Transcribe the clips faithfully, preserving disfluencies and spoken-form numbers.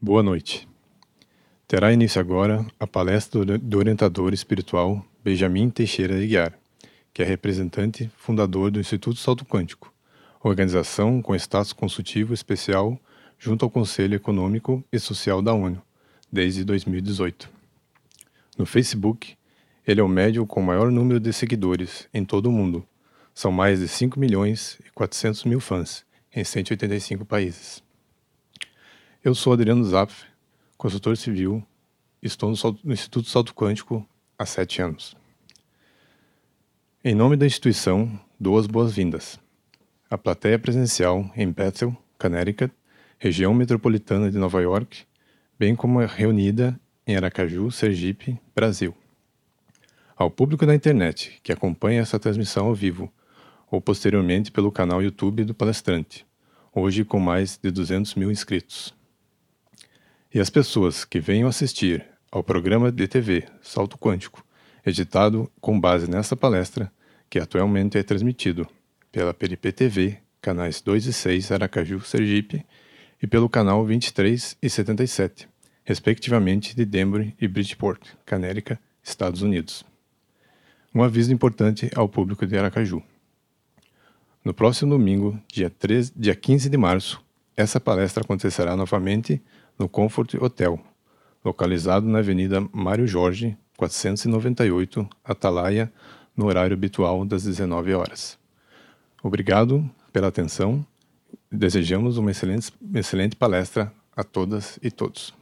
Boa noite. Terá início agora a palestra do orientador espiritual Benjamin Teixeira de Aguiar, que é representante fundador do Instituto Salto Quântico, organização com status consultivo especial junto ao Conselho Econômico e Social da ONU, desde dois mil e dezoito. No Facebook, ele é o médium com o maior número de seguidores em todo o mundo. São mais de cinco milhões e quatrocentos mil fãs em cento e oitenta e cinco países. Eu sou Adriano Zapf, consultor civil, estou no, Salto, no Instituto Salto Quântico há sete anos. Em nome da instituição, dou as boas-vindas à plateia presencial em Bethel, Connecticut, região metropolitana de Nova York, bem como reunida em Aracaju, Sergipe, Brasil. Ao público da internet que acompanha essa transmissão ao vivo, ou posteriormente pelo canal YouTube do palestrante, hoje com mais de duzentos mil inscritos. E às pessoas que venham assistir ao programa de T V Salto Quântico, editado com base nessa palestra, que atualmente é transmitido pela Peripe T V, canais dois e seis Aracaju, Sergipe, e pelo canal vinte e três e setenta e sete, respectivamente de Denver e Bridgeport, Connecticut, Estados Unidos. Um aviso importante ao público de Aracaju. No próximo domingo, dia, treze, dia quinze de março, essa palestra acontecerá novamente no Comfort Hotel, localizado na Avenida Mário Jorge, quatrocentos e noventa e oito, Atalaia, no horário habitual das dezenove horas. Obrigado pela atenção. Desejamos uma excelente, excelente palestra a todas e todos.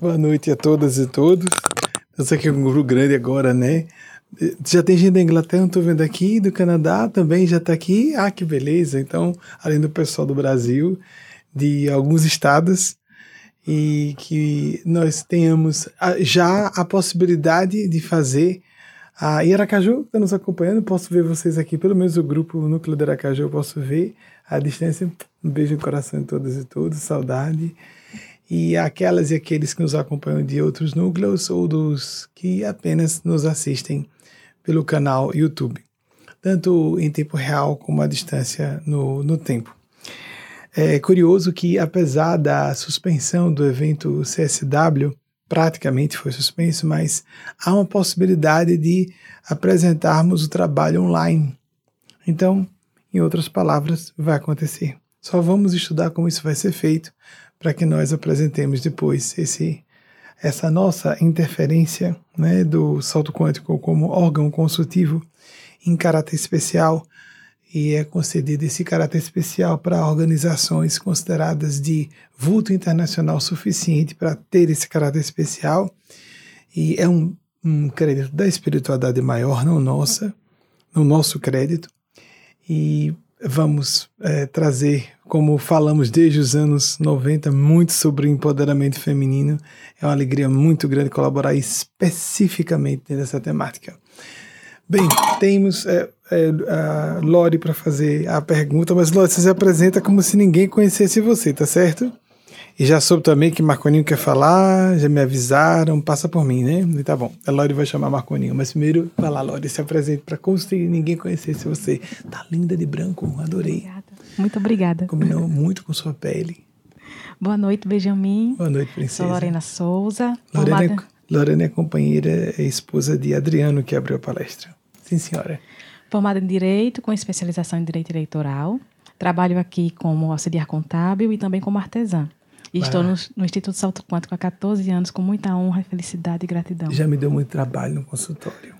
Boa noite a todas e todos. Eu sei que é um grupo grande agora, né? Já tem gente da Inglaterra, estou vendo aqui, do Canadá também já está aqui. Ah, que beleza! Então, além do pessoal do Brasil, de alguns estados, e que nós tenhamos já a possibilidade de fazer. Ah, e Aracaju está nos acompanhando, posso ver vocês aqui, pelo menos o grupo, o núcleo de Aracaju, eu posso ver à distância. Um beijo no coração de todas e todos, saudade. E aquelas e aqueles que nos acompanham de outros núcleos ou dos que apenas nos assistem pelo canal YouTube, tanto em tempo real como à distância no, no tempo. É curioso que, apesar da suspensão do evento C S W, praticamente foi suspenso, mas há uma possibilidade de apresentarmos o trabalho online. Então, em outras palavras, vai acontecer. Só vamos estudar como isso vai ser feito, para que nós apresentemos depois esse, essa nossa interferência, né, do salto quântico como órgão consultivo em caráter especial, e é concedido esse caráter especial para organizações consideradas de vulto internacional suficiente para ter esse caráter especial, e é um, um crédito da espiritualidade maior, não nossa, no nosso crédito, e vamos é, trazer, como falamos desde os anos noventa, muito sobre o empoderamento feminino. É uma alegria muito grande colaborar especificamente nessa temática. Bem, temos é, é, a Lore para fazer a pergunta, mas Lore, você se apresenta como se ninguém conhecesse você, tá certo? E já soube também que Marconinho quer falar, já me avisaram, passa por mim, né? E tá bom, a Lore vai chamar Marconinho, mas primeiro, vai lá, Lore, se apresente para como se ninguém conhecesse você. Tá linda de branco, adorei. Obrigada. Muito obrigada. Combinou muito com sua pele. Boa noite, Benjamin. Boa noite, princesa. Sou Lorena Souza. Lorena, formada... Lorena é companheira e esposa de Adriano, que abriu a palestra. Sim, senhora. Formada em Direito, com especialização em Direito Eleitoral. Trabalho aqui como auxiliar contábil e também como artesã. E estou no, no Instituto Salto Quântico há quatorze anos, com muita honra, felicidade e gratidão. Já me deu muito trabalho no consultório.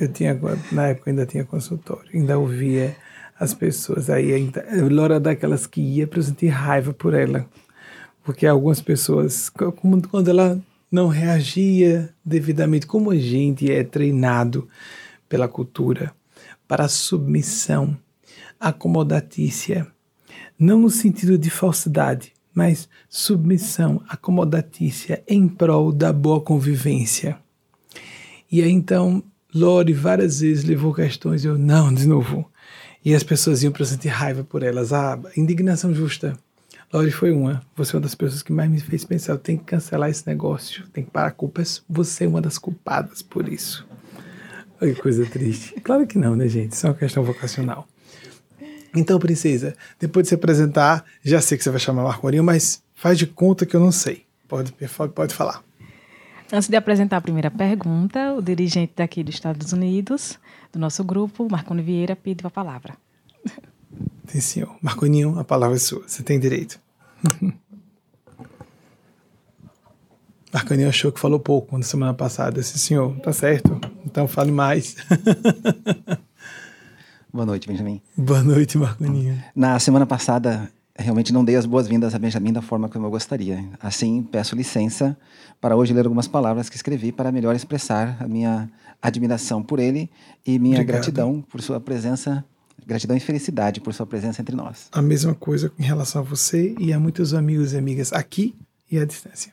Eu tinha, na época ainda tinha consultório, ainda ouvia as pessoas. Aí ainda, a Laura daquelas que ia, eu senti raiva por ela. Porque algumas pessoas, quando ela não reagia devidamente, como a gente é treinado pela cultura, para a submissão, acomodatícia, não no sentido de falsidade, mas submissão acomodatícia em prol da boa convivência. E aí então, Lore várias vezes levou questões, eu, não, de novo, E as pessoas iam para sentir raiva por elas. A indignação justa. Lorena foi uma. Você é uma das pessoas que mais me fez pensar. Eu tenho que cancelar esse negócio. Tem que parar culpas. Você é uma das culpadas por isso. Olha que coisa triste. Claro que não, né, gente? Isso é uma questão vocacional. Então, princesa, depois de se apresentar, já sei que você vai chamar Marconinho, mas faz de conta que eu não sei. Pode, pode falar. Antes de apresentar a primeira pergunta, o dirigente daqui dos Estados Unidos, do nosso grupo, Marconinho Vieira, pediu a palavra. Sim, senhor. Marconinho, a palavra é sua. Você tem direito. Marconinho achou que falou pouco na semana passada. Sim, senhor. Tá certo. Então fale mais. Boa noite, Benjamin. Boa noite, Marconinho. Na semana passada, realmente não dei as boas-vindas a Benjamin da forma como eu gostaria. Assim, peço licença para hoje ler algumas palavras que escrevi para melhor expressar a minha admiração por ele e minha Obrigado. gratidão por sua presença, gratidão e felicidade por sua presença entre nós. A mesma coisa em relação a você e a muitos amigos e amigas aqui e à distância.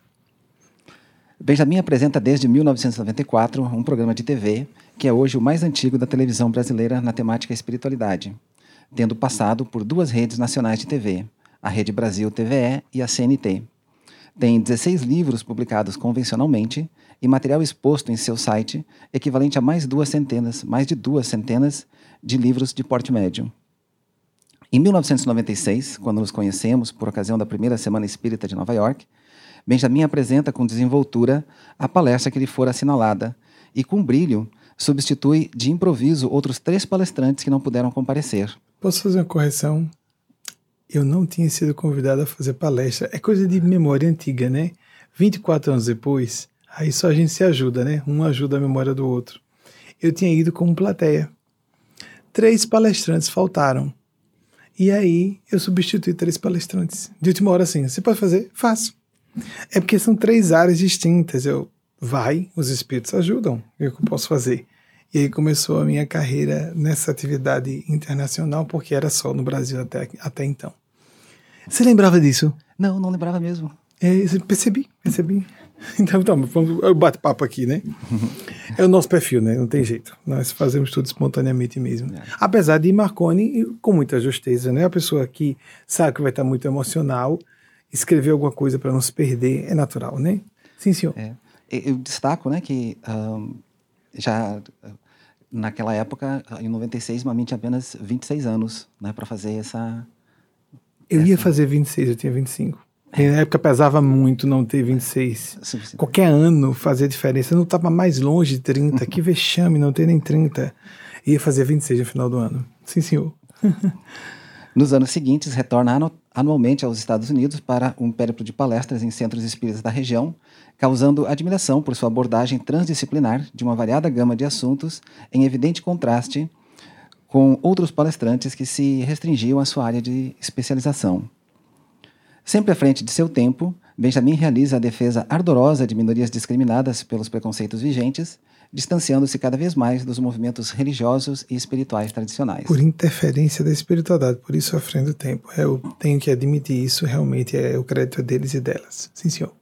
Benjamin apresenta desde mil novecentos e noventa e quatro um programa de T V que é hoje o mais antigo da televisão brasileira na temática espiritualidade, tendo passado por duas redes nacionais de T V, a Rede Brasil T V E e a C N T. Tem dezesseis livros publicados convencionalmente e material exposto em seu site, equivalente a mais, duas centenas, mais de duas centenas de livros de porte médio. Em mil novecentos e noventa e seis, quando nos conhecemos por ocasião da primeira Semana Espírita de Nova York, Benjamin apresenta com desenvoltura a palestra que lhe fora assinalada e, com brilho, substitui de improviso outros três palestrantes que não puderam comparecer. Posso fazer uma correção? Eu não tinha sido convidado a fazer palestra. É coisa de memória antiga, né? vinte e quatro anos depois, aí só a gente se ajuda, né? Um ajuda a memória do outro. Eu tinha ido como plateia. Três palestrantes faltaram. E aí eu substituí três palestrantes. De última hora, assim, você pode fazer? Faço. É porque são três áreas distintas. Eu, vai, os espíritos ajudam. É o que eu posso fazer. E aí começou a minha carreira nessa atividade internacional, porque era só no Brasil até, até então. Você lembrava disso? Não, não lembrava mesmo. É, percebi, percebi. Então, então vamos, eu bato papo aqui, né? É o nosso perfil, né? Não tem jeito. Nós fazemos tudo espontaneamente mesmo. É. Apesar de Marconi, com muita justeza, né? A pessoa que sabe que vai estar muito emocional, escrever alguma coisa para não se perder é natural, né? Sim, senhor. É. Eu destaco, né, que um, já naquela época, em noventa e seis, Mamin tinha apenas vinte e seis anos, né, para fazer essa... Eu essa... ia fazer vinte e seis, eu tinha vinte e cinco. E na época pesava muito não ter vinte e seis. Sim, sim. Qualquer ano fazia diferença. Eu não estava mais longe de trinta, que vexame não ter nem trinta. Ia fazer vinte e seis no final do ano. Sim, senhor. Nos anos seguintes, retorna anu- anualmente aos Estados Unidos para um périplo de palestras em centros espíritas da região, causando admiração por sua abordagem transdisciplinar de uma variada gama de assuntos, em evidente contraste com outros palestrantes que se restringiam à sua área de especialização. Sempre à frente de seu tempo, Benjamin realiza a defesa ardorosa de minorias discriminadas pelos preconceitos vigentes, distanciando-se cada vez mais dos movimentos religiosos e espirituais tradicionais. Por interferência da espiritualidade, por isso à frente do tempo. Eu tenho que admitir isso, realmente é o crédito deles e delas. Sim, senhor.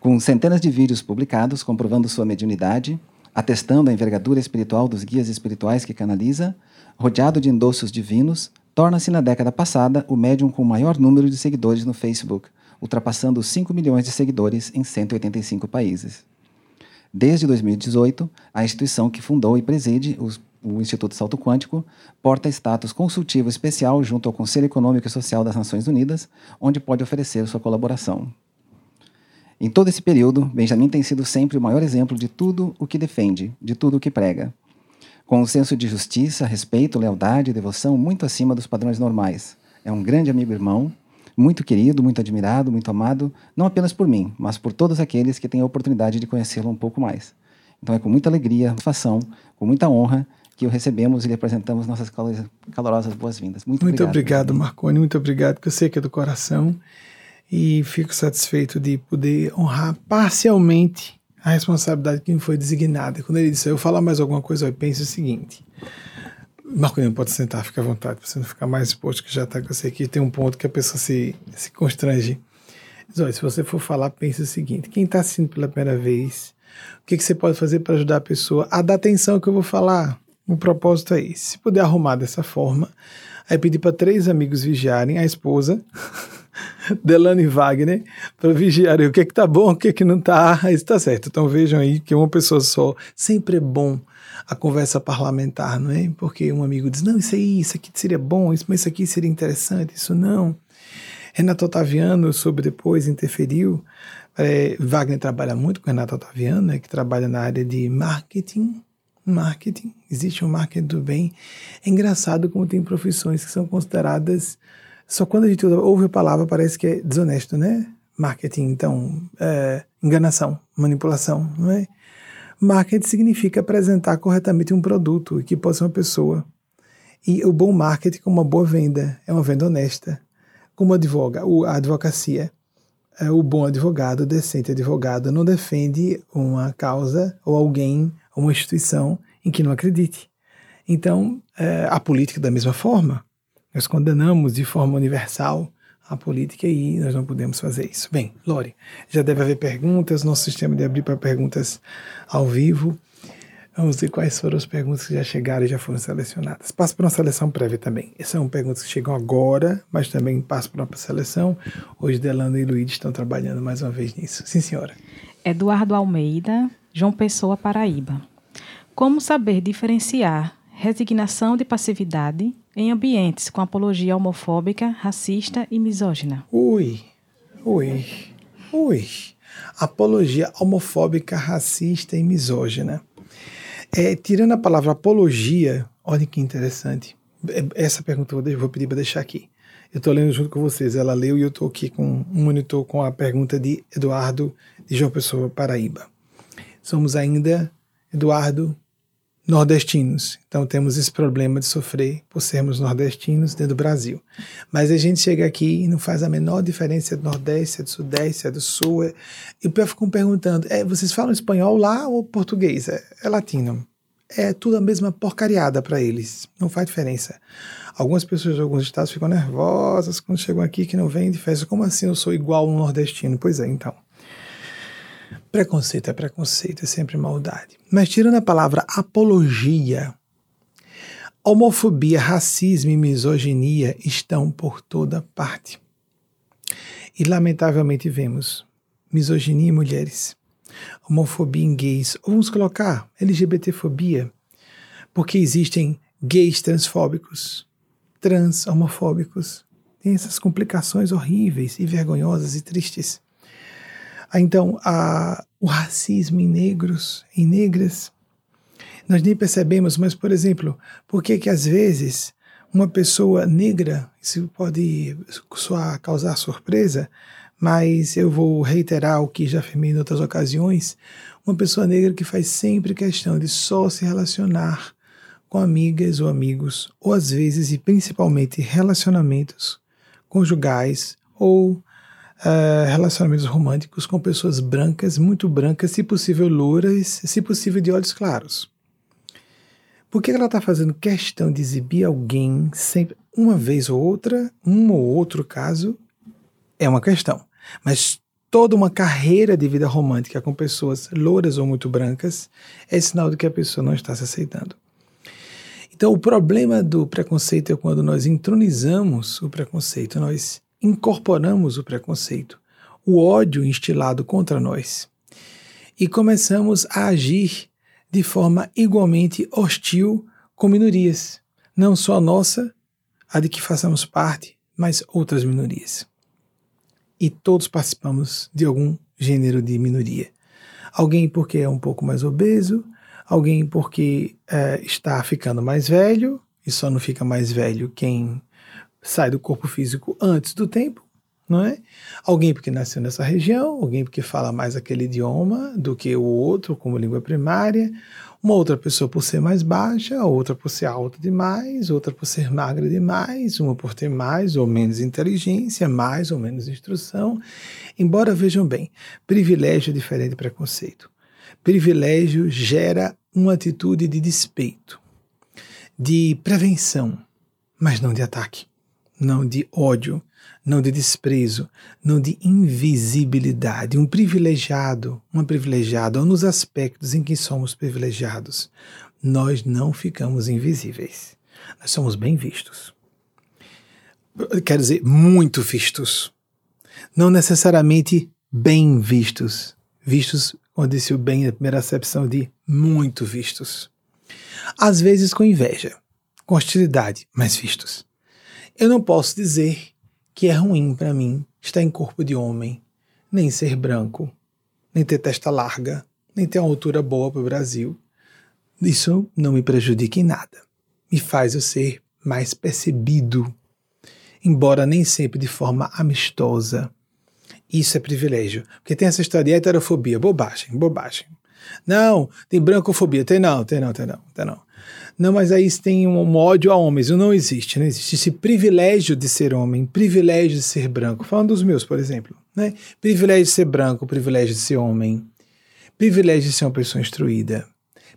Com centenas de vídeos publicados comprovando sua mediunidade, atestando a envergadura espiritual dos guias espirituais que canaliza, rodeado de endossos divinos, torna-se na década passada o médium com o maior número de seguidores no Facebook, ultrapassando os cinco milhões de seguidores em cento e oitenta e cinco países. Desde dois mil e dezoito, a instituição que fundou e preside, os, o Instituto Salto Quântico, porta status consultivo especial junto ao Conselho Econômico e Social das Nações Unidas, onde pode oferecer sua colaboração. Em todo esse período, Benjamin tem sido sempre o maior exemplo de tudo o que defende, de tudo o que prega. Com um senso de justiça, respeito, lealdade e devoção muito acima dos padrões normais. É um grande amigo e irmão, muito querido, muito admirado, muito amado, não apenas por mim, mas por todos aqueles que têm a oportunidade de conhecê-lo um pouco mais. Então é com muita alegria, satisfação, com muita honra que o recebemos e lhe apresentamos nossas calorosas boas-vindas. Muito, muito obrigado, obrigado Marconi, muito obrigado, que eu sei que é do coração e fico satisfeito de poder honrar parcialmente a responsabilidade que me foi designada. Quando ele disse, eu falar mais alguma coisa, eu penso o seguinte... Marconinho, pode sentar, fica à vontade, para você não ficar mais exposto, que já está com você aqui. Tem um ponto que a pessoa se, se constrange. Mas, olha, se você for falar, pense o seguinte: quem está assistindo pela primeira vez, o que, que você pode fazer para ajudar a pessoa a dar atenção ao que eu vou falar? O propósito é esse. Se puder arrumar dessa forma, aí pedir para três amigos vigiarem, a esposa, Delano e Wagner, para vigiarem o que é que tá bom, o que é que não tá, isso tá certo. Então vejam aí que uma pessoa só, sempre é bom a conversa parlamentar, não é? Porque um amigo diz, não, isso aí, isso aqui seria bom, isso, mas isso aqui seria interessante, isso não. Renato Ottaviano soube depois, interferiu. É, Wagner trabalha muito com Renato Ottaviano, né, que trabalha na área de marketing, marketing, existe um marketing do bem. É engraçado como tem profissões que são consideradas, só quando a gente ouve a palavra parece que é desonesto, né? Marketing, então, é, enganação, manipulação, não é? Marketing significa apresentar corretamente um produto, que pode ser uma pessoa. E o bom marketing é uma boa venda, é uma venda honesta. Como advoga, a advocacia, é, o bom advogado, o decente advogado, não defende uma causa ou alguém, uma instituição em que não acredite. Então, é, a política da mesma forma, nós condenamos de forma universal a política e nós não podemos fazer isso. Bem, Lore, já deve haver perguntas, nosso sistema de abrir para perguntas ao vivo. Vamos ver quais foram as perguntas que já chegaram e já foram selecionadas. Passo por uma seleção prévia também. Essas são perguntas que chegam agora, mas também passo por uma seleção. Hoje, Delano e Luiz estão trabalhando mais uma vez nisso. Sim, senhora. Eduardo Almeida, João Pessoa, Paraíba. Como saber diferenciar resignação de passividade em ambientes com apologia homofóbica, racista e misógina? Ui, ui, ui. Apologia homofóbica, racista e misógina. É, tirando a palavra apologia, olha que interessante. Essa pergunta eu vou, eu vou pedir para deixar aqui. Eu estou lendo junto com vocês. Ela leu e eu estou aqui com um monitor com a pergunta de Eduardo, de João Pessoa, Paraíba. Somos ainda, Eduardo, nordestinos, então temos esse problema de sofrer por sermos nordestinos dentro do Brasil, mas a gente chega aqui e não faz a menor diferença se é do Nordeste, se é do Sudeste, se é do Sul, é... e eu fico perguntando, é, vocês falam espanhol lá ou português? É, é latino, é tudo a mesma porcariada para eles, não faz diferença. Algumas pessoas de alguns estados ficam nervosas quando chegam aqui que não vêm de festa, como assim eu sou igual um nordestino? Pois é, então. Preconceito é preconceito, é sempre maldade. Mas tirando a palavra apologia, homofobia, racismo e misoginia estão por toda parte. E lamentavelmente vemos misoginia em mulheres, homofobia em gays, ou vamos colocar LGBTfobia, porque existem gays transfóbicos, trans homofóbicos, tem essas complicações horríveis e vergonhosas e tristes. Então, a, o racismo em negros, em negras, nós nem percebemos, mas, por exemplo, por que que às vezes uma pessoa negra, isso pode soar, causar surpresa, mas eu vou reiterar o que já afirmei em outras ocasiões, uma pessoa negra que faz sempre questão de só se relacionar com amigas ou amigos, ou às vezes, e principalmente, relacionamentos conjugais ou Uh, relacionamentos românticos com pessoas brancas, muito brancas, se possível louras, se possível de olhos claros. Por que ela está fazendo questão de exibir alguém sempre, uma vez ou outra, um ou outro caso? É uma questão. Mas toda uma carreira de vida romântica com pessoas louras ou muito brancas é sinal de que a pessoa não está se aceitando. Então, o problema do preconceito é quando nós entronizamos o preconceito, nós incorporamos o preconceito, o ódio instilado contra nós, e começamos a agir de forma igualmente hostil com minorias, não só a nossa, a de que façamos parte, mas outras minorias. E todos participamos de algum gênero de minoria. Alguém porque é um pouco mais obeso, alguém porque é, está ficando mais velho, e só não fica mais velho quem sai do corpo físico antes do tempo, não é? Alguém porque nasceu nessa região, alguém porque fala mais aquele idioma do que o outro, como língua primária, uma outra pessoa por ser mais baixa, outra por ser alta demais, outra por ser magra demais, uma por ter mais ou menos inteligência, mais ou menos instrução. Embora, vejam bem, privilégio é diferente de preconceito. Privilégio gera uma atitude de despeito, de prevenção, mas não de ataque. Não de ódio, não de desprezo, não de invisibilidade. Um privilegiado, uma privilegiada, ou nos aspectos em que somos privilegiados, nós não ficamos invisíveis. Nós somos bem vistos. Quer dizer, muito vistos. Não necessariamente bem vistos. Vistos, onde se o bem é a primeira acepção de muito vistos. Às vezes com inveja, com hostilidade, mas vistos. Eu não posso dizer que é ruim para mim estar em corpo de homem, nem ser branco, nem ter testa larga, nem ter uma altura boa para o Brasil. Isso não me prejudica em nada. Me faz eu ser mais percebido, embora nem sempre de forma amistosa. Isso é privilégio. Porque tem essa história de heterofobia, bobagem, bobagem. Não, tem brancofobia, tem não, tem não, tem não, tem não. Não, mas aí tem um ódio a homens, não existe, não existe esse privilégio de ser homem, privilégio de ser branco, falando dos meus, por exemplo, né? Privilégio de ser branco, privilégio de ser homem, privilégio de ser uma pessoa instruída,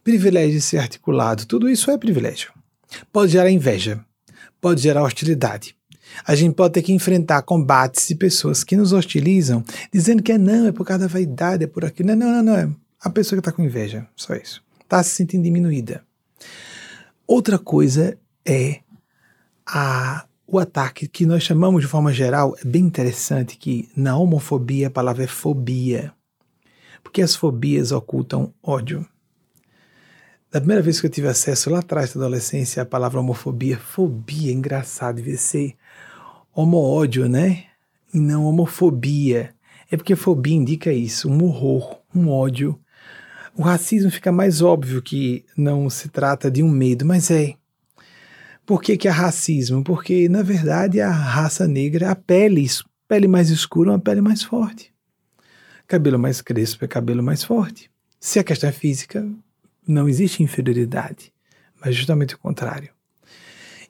privilégio de ser articulado, tudo isso é privilégio. Pode gerar inveja, pode gerar hostilidade. A gente pode ter que enfrentar combates de pessoas que nos hostilizam, dizendo que é não, é por causa da vaidade, é por aquilo, não, não, não, não, é a pessoa que está com inveja, só isso, está se sentindo diminuída. Outra coisa é a, o ataque que nós chamamos de forma geral, é bem interessante que na homofobia a palavra é fobia, porque as fobias ocultam ódio. Da primeira vez que eu tive acesso lá atrás da adolescência, a palavra homofobia, fobia, engraçado, devia ser homo-ódio, né? E não homofobia. É porque fobia indica isso, um horror, um ódio. O racismo fica mais óbvio que não se trata de um medo, mas é. Por que que é racismo? Porque, na verdade, a raça negra, a pele, pele mais escura, uma pele mais forte. Cabelo mais crespo é cabelo mais forte. Se a questão é física, não existe inferioridade, mas justamente o contrário.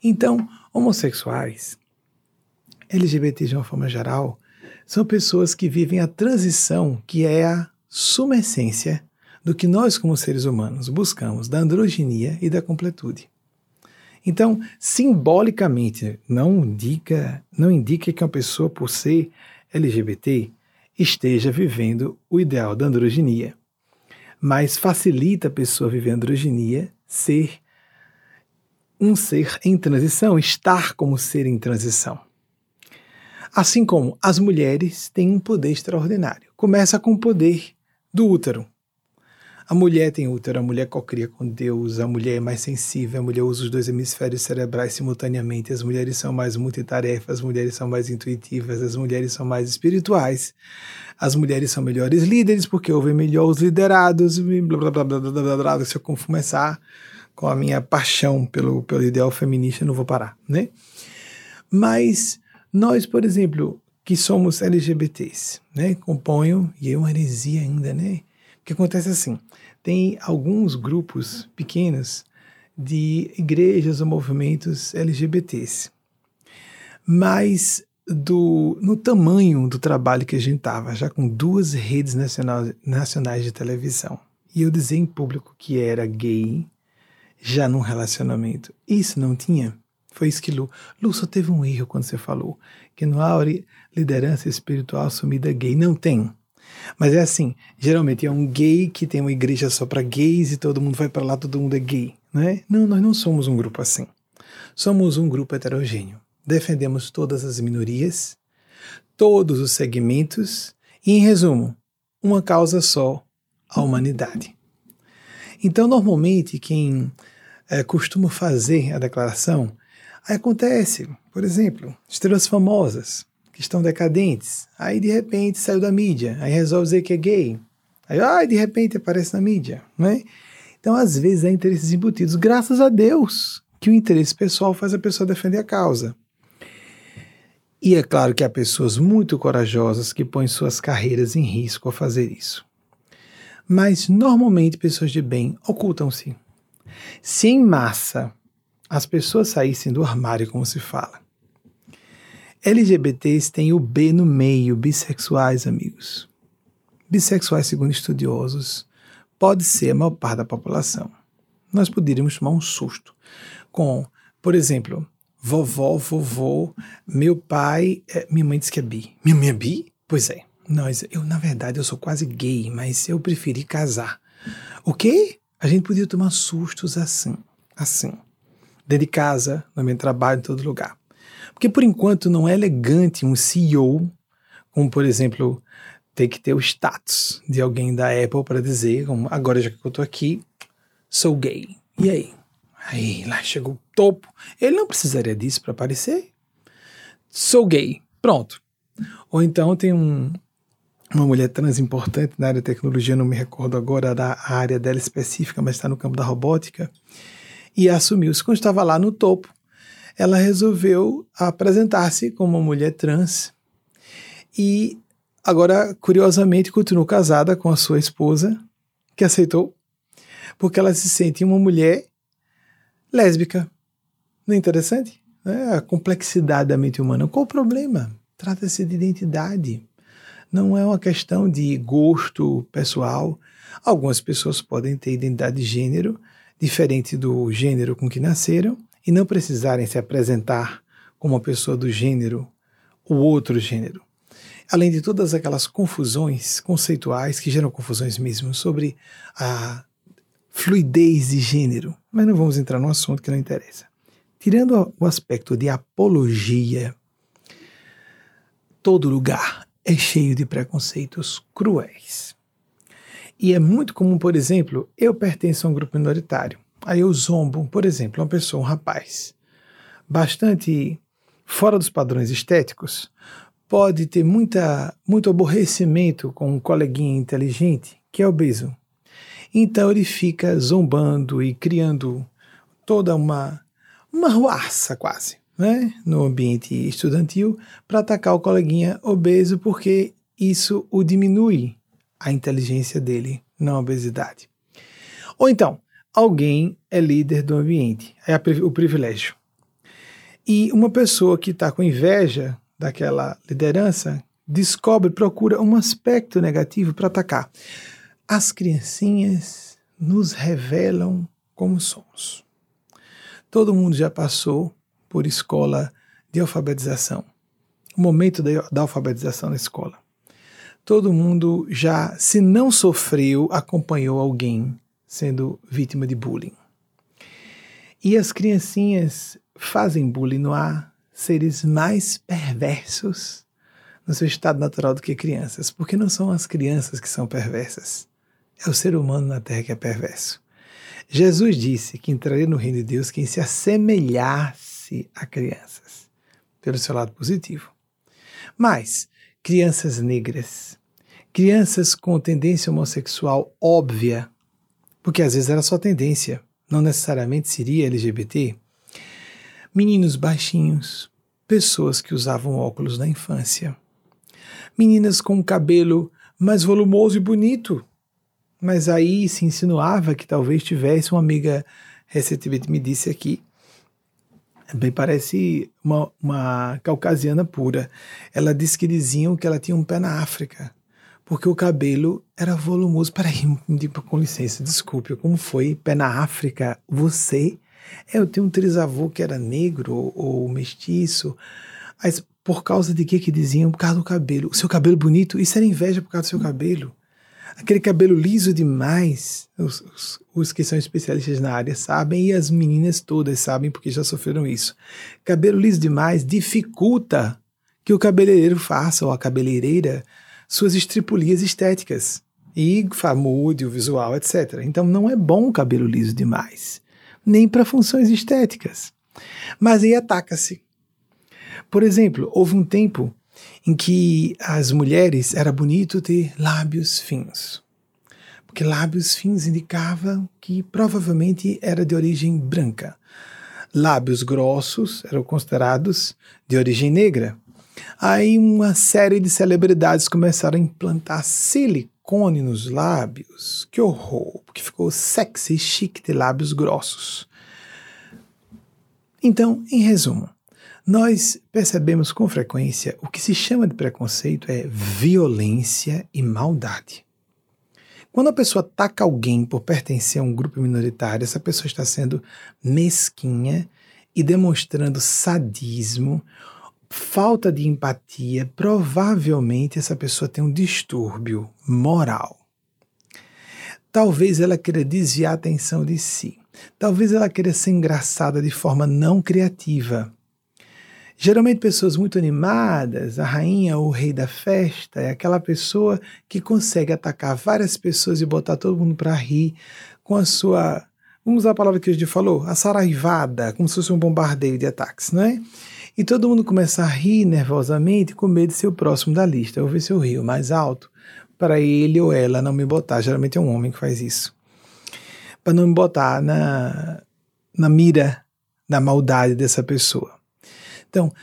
Então, homossexuais, L G B T de uma forma geral, são pessoas que vivem a transição, que é a sumescência do que nós, como seres humanos, buscamos da androginia e da completude. Então, simbolicamente, não indica, não indica que uma pessoa, por ser L G B T, esteja vivendo o ideal da androginia, mas facilita a pessoa viver a androginia, ser um ser em transição, estar como ser em transição. Assim como as mulheres têm um poder extraordinário. Começa com o poder do útero. A mulher tem útero, a mulher cocria com Deus, a mulher é mais sensível, a mulher usa os dois hemisférios cerebrais simultaneamente, as mulheres são mais multitarefas, as mulheres são mais intuitivas, as mulheres são mais espirituais, as mulheres são melhores líderes, porque ouvem melhor os liderados, blá, blá, blá, blá, blá, blá, blá. Se eu começar com a minha paixão pelo, pelo ideal feminista, eu não vou parar, né? Mas nós, por exemplo, que somos L G B Ts, né? Componho, e é uma heresia ainda, né? O que acontece assim, tem alguns grupos pequenos de igrejas ou movimentos L G B Ts, mas do, no tamanho do trabalho que a gente estava, já com duas redes nacional, nacionais de televisão, e eu dizer em público que era gay, já num relacionamento, isso não tinha, foi isso que Lu, Lu só teve um erro quando você falou, que não há liderança espiritual assumida gay, não tem. Mas é assim, geralmente é um gay que tem uma igreja só para gays e todo mundo vai para lá, todo mundo é gay, né? Não, nós não somos um grupo assim. Somos um grupo heterogêneo. Defendemos todas as minorias, todos os segmentos e, em resumo, uma causa só, a humanidade. Então, normalmente, quem é, costuma fazer a declaração, aí acontece, por exemplo, estrelas famosas, estão decadentes, aí de repente saiu da mídia, aí resolve dizer que é gay, aí ai, de repente aparece na mídia, né? Então às vezes há interesses embutidos, graças a Deus que o interesse pessoal faz a pessoa defender a causa. E é claro que há pessoas muito corajosas que põem suas carreiras em risco ao fazer isso. Mas normalmente pessoas de bem ocultam-se. Se em massa as pessoas saíssem do armário, como se fala, L G B Ts têm o B no meio, bissexuais, amigos. Bissexuais, segundo estudiosos, pode ser a maior parte da população. Nós poderíamos tomar um susto com, por exemplo, vovó, vovô, meu pai, é, minha mãe diz que é bi. Minha mãe é bi? Pois é. Nós, eu, na verdade, eu sou quase gay, mas eu preferi casar. O quê? A gente podia tomar sustos assim, assim. Dentro de casa, no ambiente de trabalho, em todo lugar. Porque, por enquanto, não é elegante um C E O, como, por exemplo, ter que ter o status de alguém da Apple para dizer, como, agora já que eu estou aqui, sou gay. E aí? Aí, lá chegou o topo. Ele não precisaria disso para aparecer. Sou gay. Pronto. Ou então tem um, uma mulher trans importante na área de tecnologia, não me recordo agora da área dela específica, mas está no campo da robótica, e assumiu-se. Quando estava lá no topo, ela resolveu apresentar-se como uma mulher trans e agora, curiosamente, continuou casada com a sua esposa, que aceitou, porque ela se sente uma mulher lésbica. Não é interessante? É a complexidade da mente humana. Qual o problema? Trata-se de identidade. Não é uma questão de gosto pessoal. Algumas pessoas podem ter identidade de gênero, diferente do gênero com que nasceram, e não precisarem se apresentar como uma pessoa do gênero ou outro gênero. Além de todas aquelas confusões conceituais, que geram confusões mesmo, sobre a fluidez de gênero. Mas não vamos entrar num assunto que não interessa. Tirando o aspecto de apologia, todo lugar é cheio de preconceitos cruéis. E é muito comum, por exemplo, eu pertenço a um grupo minoritário. Aí eu zombo, por exemplo, uma pessoa, um rapaz, bastante fora dos padrões estéticos, pode ter muita, muito aborrecimento com um coleguinha inteligente, que é obeso. Então ele fica zombando e criando toda uma, uma ruaça quase, né, no ambiente estudantil, para atacar o coleguinha obeso, porque isso o diminui a inteligência dele, não a obesidade. Ou então, alguém é líder do ambiente, é o privilégio. E uma pessoa que está com inveja daquela liderança descobre, procura um aspecto negativo para atacar. As criancinhas nos revelam como somos. Todo mundo já passou por escola de alfabetização, o momento da, da alfabetização na escola. Todo mundo já, se não sofreu, acompanhou alguém sendo vítima de bullying. E as criancinhas fazem bullying no ar, seres mais perversos no seu estado natural do que crianças, porque não são as crianças que são perversas, é o ser humano na Terra que é perverso. Jesus disse que entraria no reino de Deus quem se assemelhasse a crianças, pelo seu lado positivo. Mas crianças negras, crianças com tendência homossexual óbvia, porque às vezes era só tendência, não necessariamente seria L G B T, meninos baixinhos, pessoas que usavam óculos na infância, meninas com cabelo mais volumoso e bonito, mas aí se insinuava que talvez tivesse, uma amiga recentemente me disse aqui, bem, parece uma, uma caucasiana pura. Ela disse que diziam que ela tinha um pé na África, porque o cabelo era volumoso. Peraí, com licença, desculpe, como foi? Pé na África? Você? É, eu tenho um trisavô que era negro ou mestiço. Mas por causa de que que diziam? Por causa do cabelo. O seu cabelo bonito? Isso era inveja por causa do seu cabelo. Aquele cabelo liso demais, os, os, os que são especialistas na área sabem, e as meninas todas sabem, porque já sofreram isso. Cabelo liso demais dificulta que o cabeleireiro faça, ou a cabeleireira, suas estripulias estéticas, e mude o visual, etcétera. Então não é bom o cabelo liso demais, nem para funções estéticas. Mas aí ataca-se. Por exemplo, houve um tempo em que as mulheres era bonito ter lábios finos, porque lábios finos indicavam que provavelmente era de origem branca. Lábios grossos eram considerados de origem negra. Aí uma série de celebridades começaram a implantar silicone nos lábios. Que horror, porque ficou sexy e chique ter lábios grossos. Então, em resumo, nós percebemos com frequência o que se chama de preconceito é violência e maldade. Quando a pessoa ataca alguém por pertencer a um grupo minoritário, essa pessoa está sendo mesquinha e demonstrando sadismo, falta de empatia. Provavelmente essa pessoa tem um distúrbio moral. Talvez ela queira desviar a atenção de si. Talvez ela queira ser engraçada de forma não criativa. Geralmente pessoas muito animadas, a rainha ou o rei da festa, é aquela pessoa que consegue atacar várias pessoas e botar todo mundo para rir com a sua, vamos usar a palavra que a gente falou, a saraivada, como se fosse um bombardeio de ataques, não é? E todo mundo começa a rir nervosamente com medo de ser o próximo da lista. Eu vou ver se eu rio mais alto para ele ou ela não me botar. Geralmente é um homem que faz isso. Para não me botar na, na mira da maldade dessa pessoa. Então,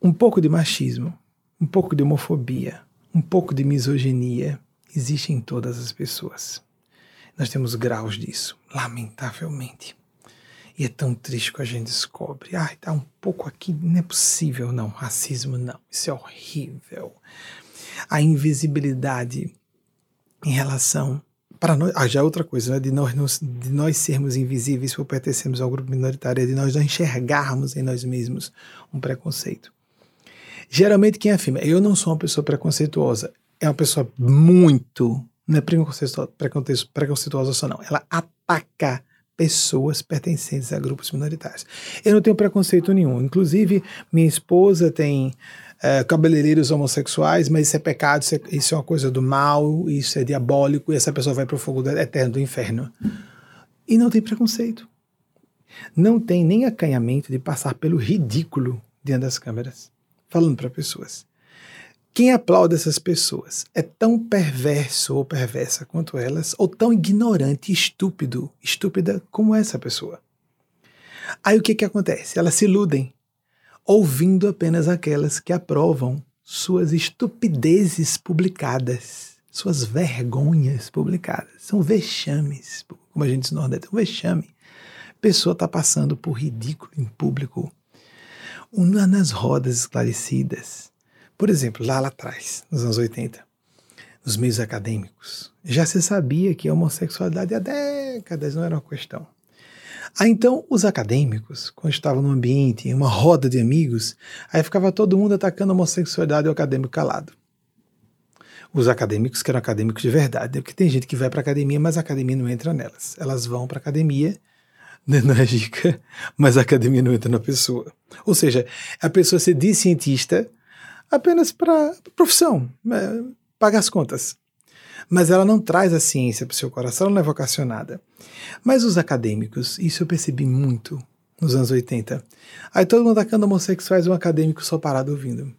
um pouco de machismo, um pouco de homofobia, um pouco de misoginia existe em todas as pessoas. Nós temos graus disso, lamentavelmente. E é tão triste que a gente descobre. Ai, tá um pouco aqui, não é possível não, racismo não, isso é horrível. A invisibilidade em relação... Para nós, ah, já é outra coisa, né? de, nós, de nós sermos invisíveis por pertencermos ao grupo minoritário, é de nós não enxergarmos em nós mesmos um preconceito. Geralmente quem afirma, eu não sou uma pessoa preconceituosa, é uma pessoa muito, não é preconceituosa, preconceituosa só não, ela ataca pessoas pertencentes a grupos minoritários. Eu não tenho preconceito nenhum, inclusive minha esposa tem... É, cabeleireiros homossexuais, mas isso é pecado, isso é, isso é uma coisa do mal, isso é diabólico, e essa pessoa vai para o fogo eterno do inferno. E não tem preconceito. Não tem nem acanhamento de passar pelo ridículo diante das câmeras, falando para pessoas. Quem aplaude essas pessoas é tão perverso ou perversa quanto elas, ou tão ignorante, estúpido, estúpida como essa pessoa. Aí o que que acontece? Elas se iludem, ouvindo apenas aquelas que aprovam suas estupidezes publicadas, suas vergonhas publicadas. São vexames, como a gente diz no Nordeste, é um vexame. A pessoa está passando por ridículo em público, nas rodas esclarecidas. Por exemplo, lá, lá atrás, nos anos oitenta, nos meios acadêmicos, já se sabia que a homossexualidade há décadas não era uma questão. Aí então, os acadêmicos, quando estavam num ambiente, em uma roda de amigos, aí ficava todo mundo atacando a homossexualidade e o acadêmico calado. Os acadêmicos que eram acadêmicos de verdade, porque tem gente que vai para a academia, mas a academia não entra nelas. Elas vão para a academia, não é dica, mas a academia não entra na pessoa. Ou seja, a pessoa se diz cientista apenas para a profissão, paga as contas. Mas ela não traz a ciência para o seu coração, ela não é vocacionada. Mas os acadêmicos, isso eu percebi muito nos anos oitenta, aí todo mundo atacando homossexuais, um acadêmico só parado ouvindo,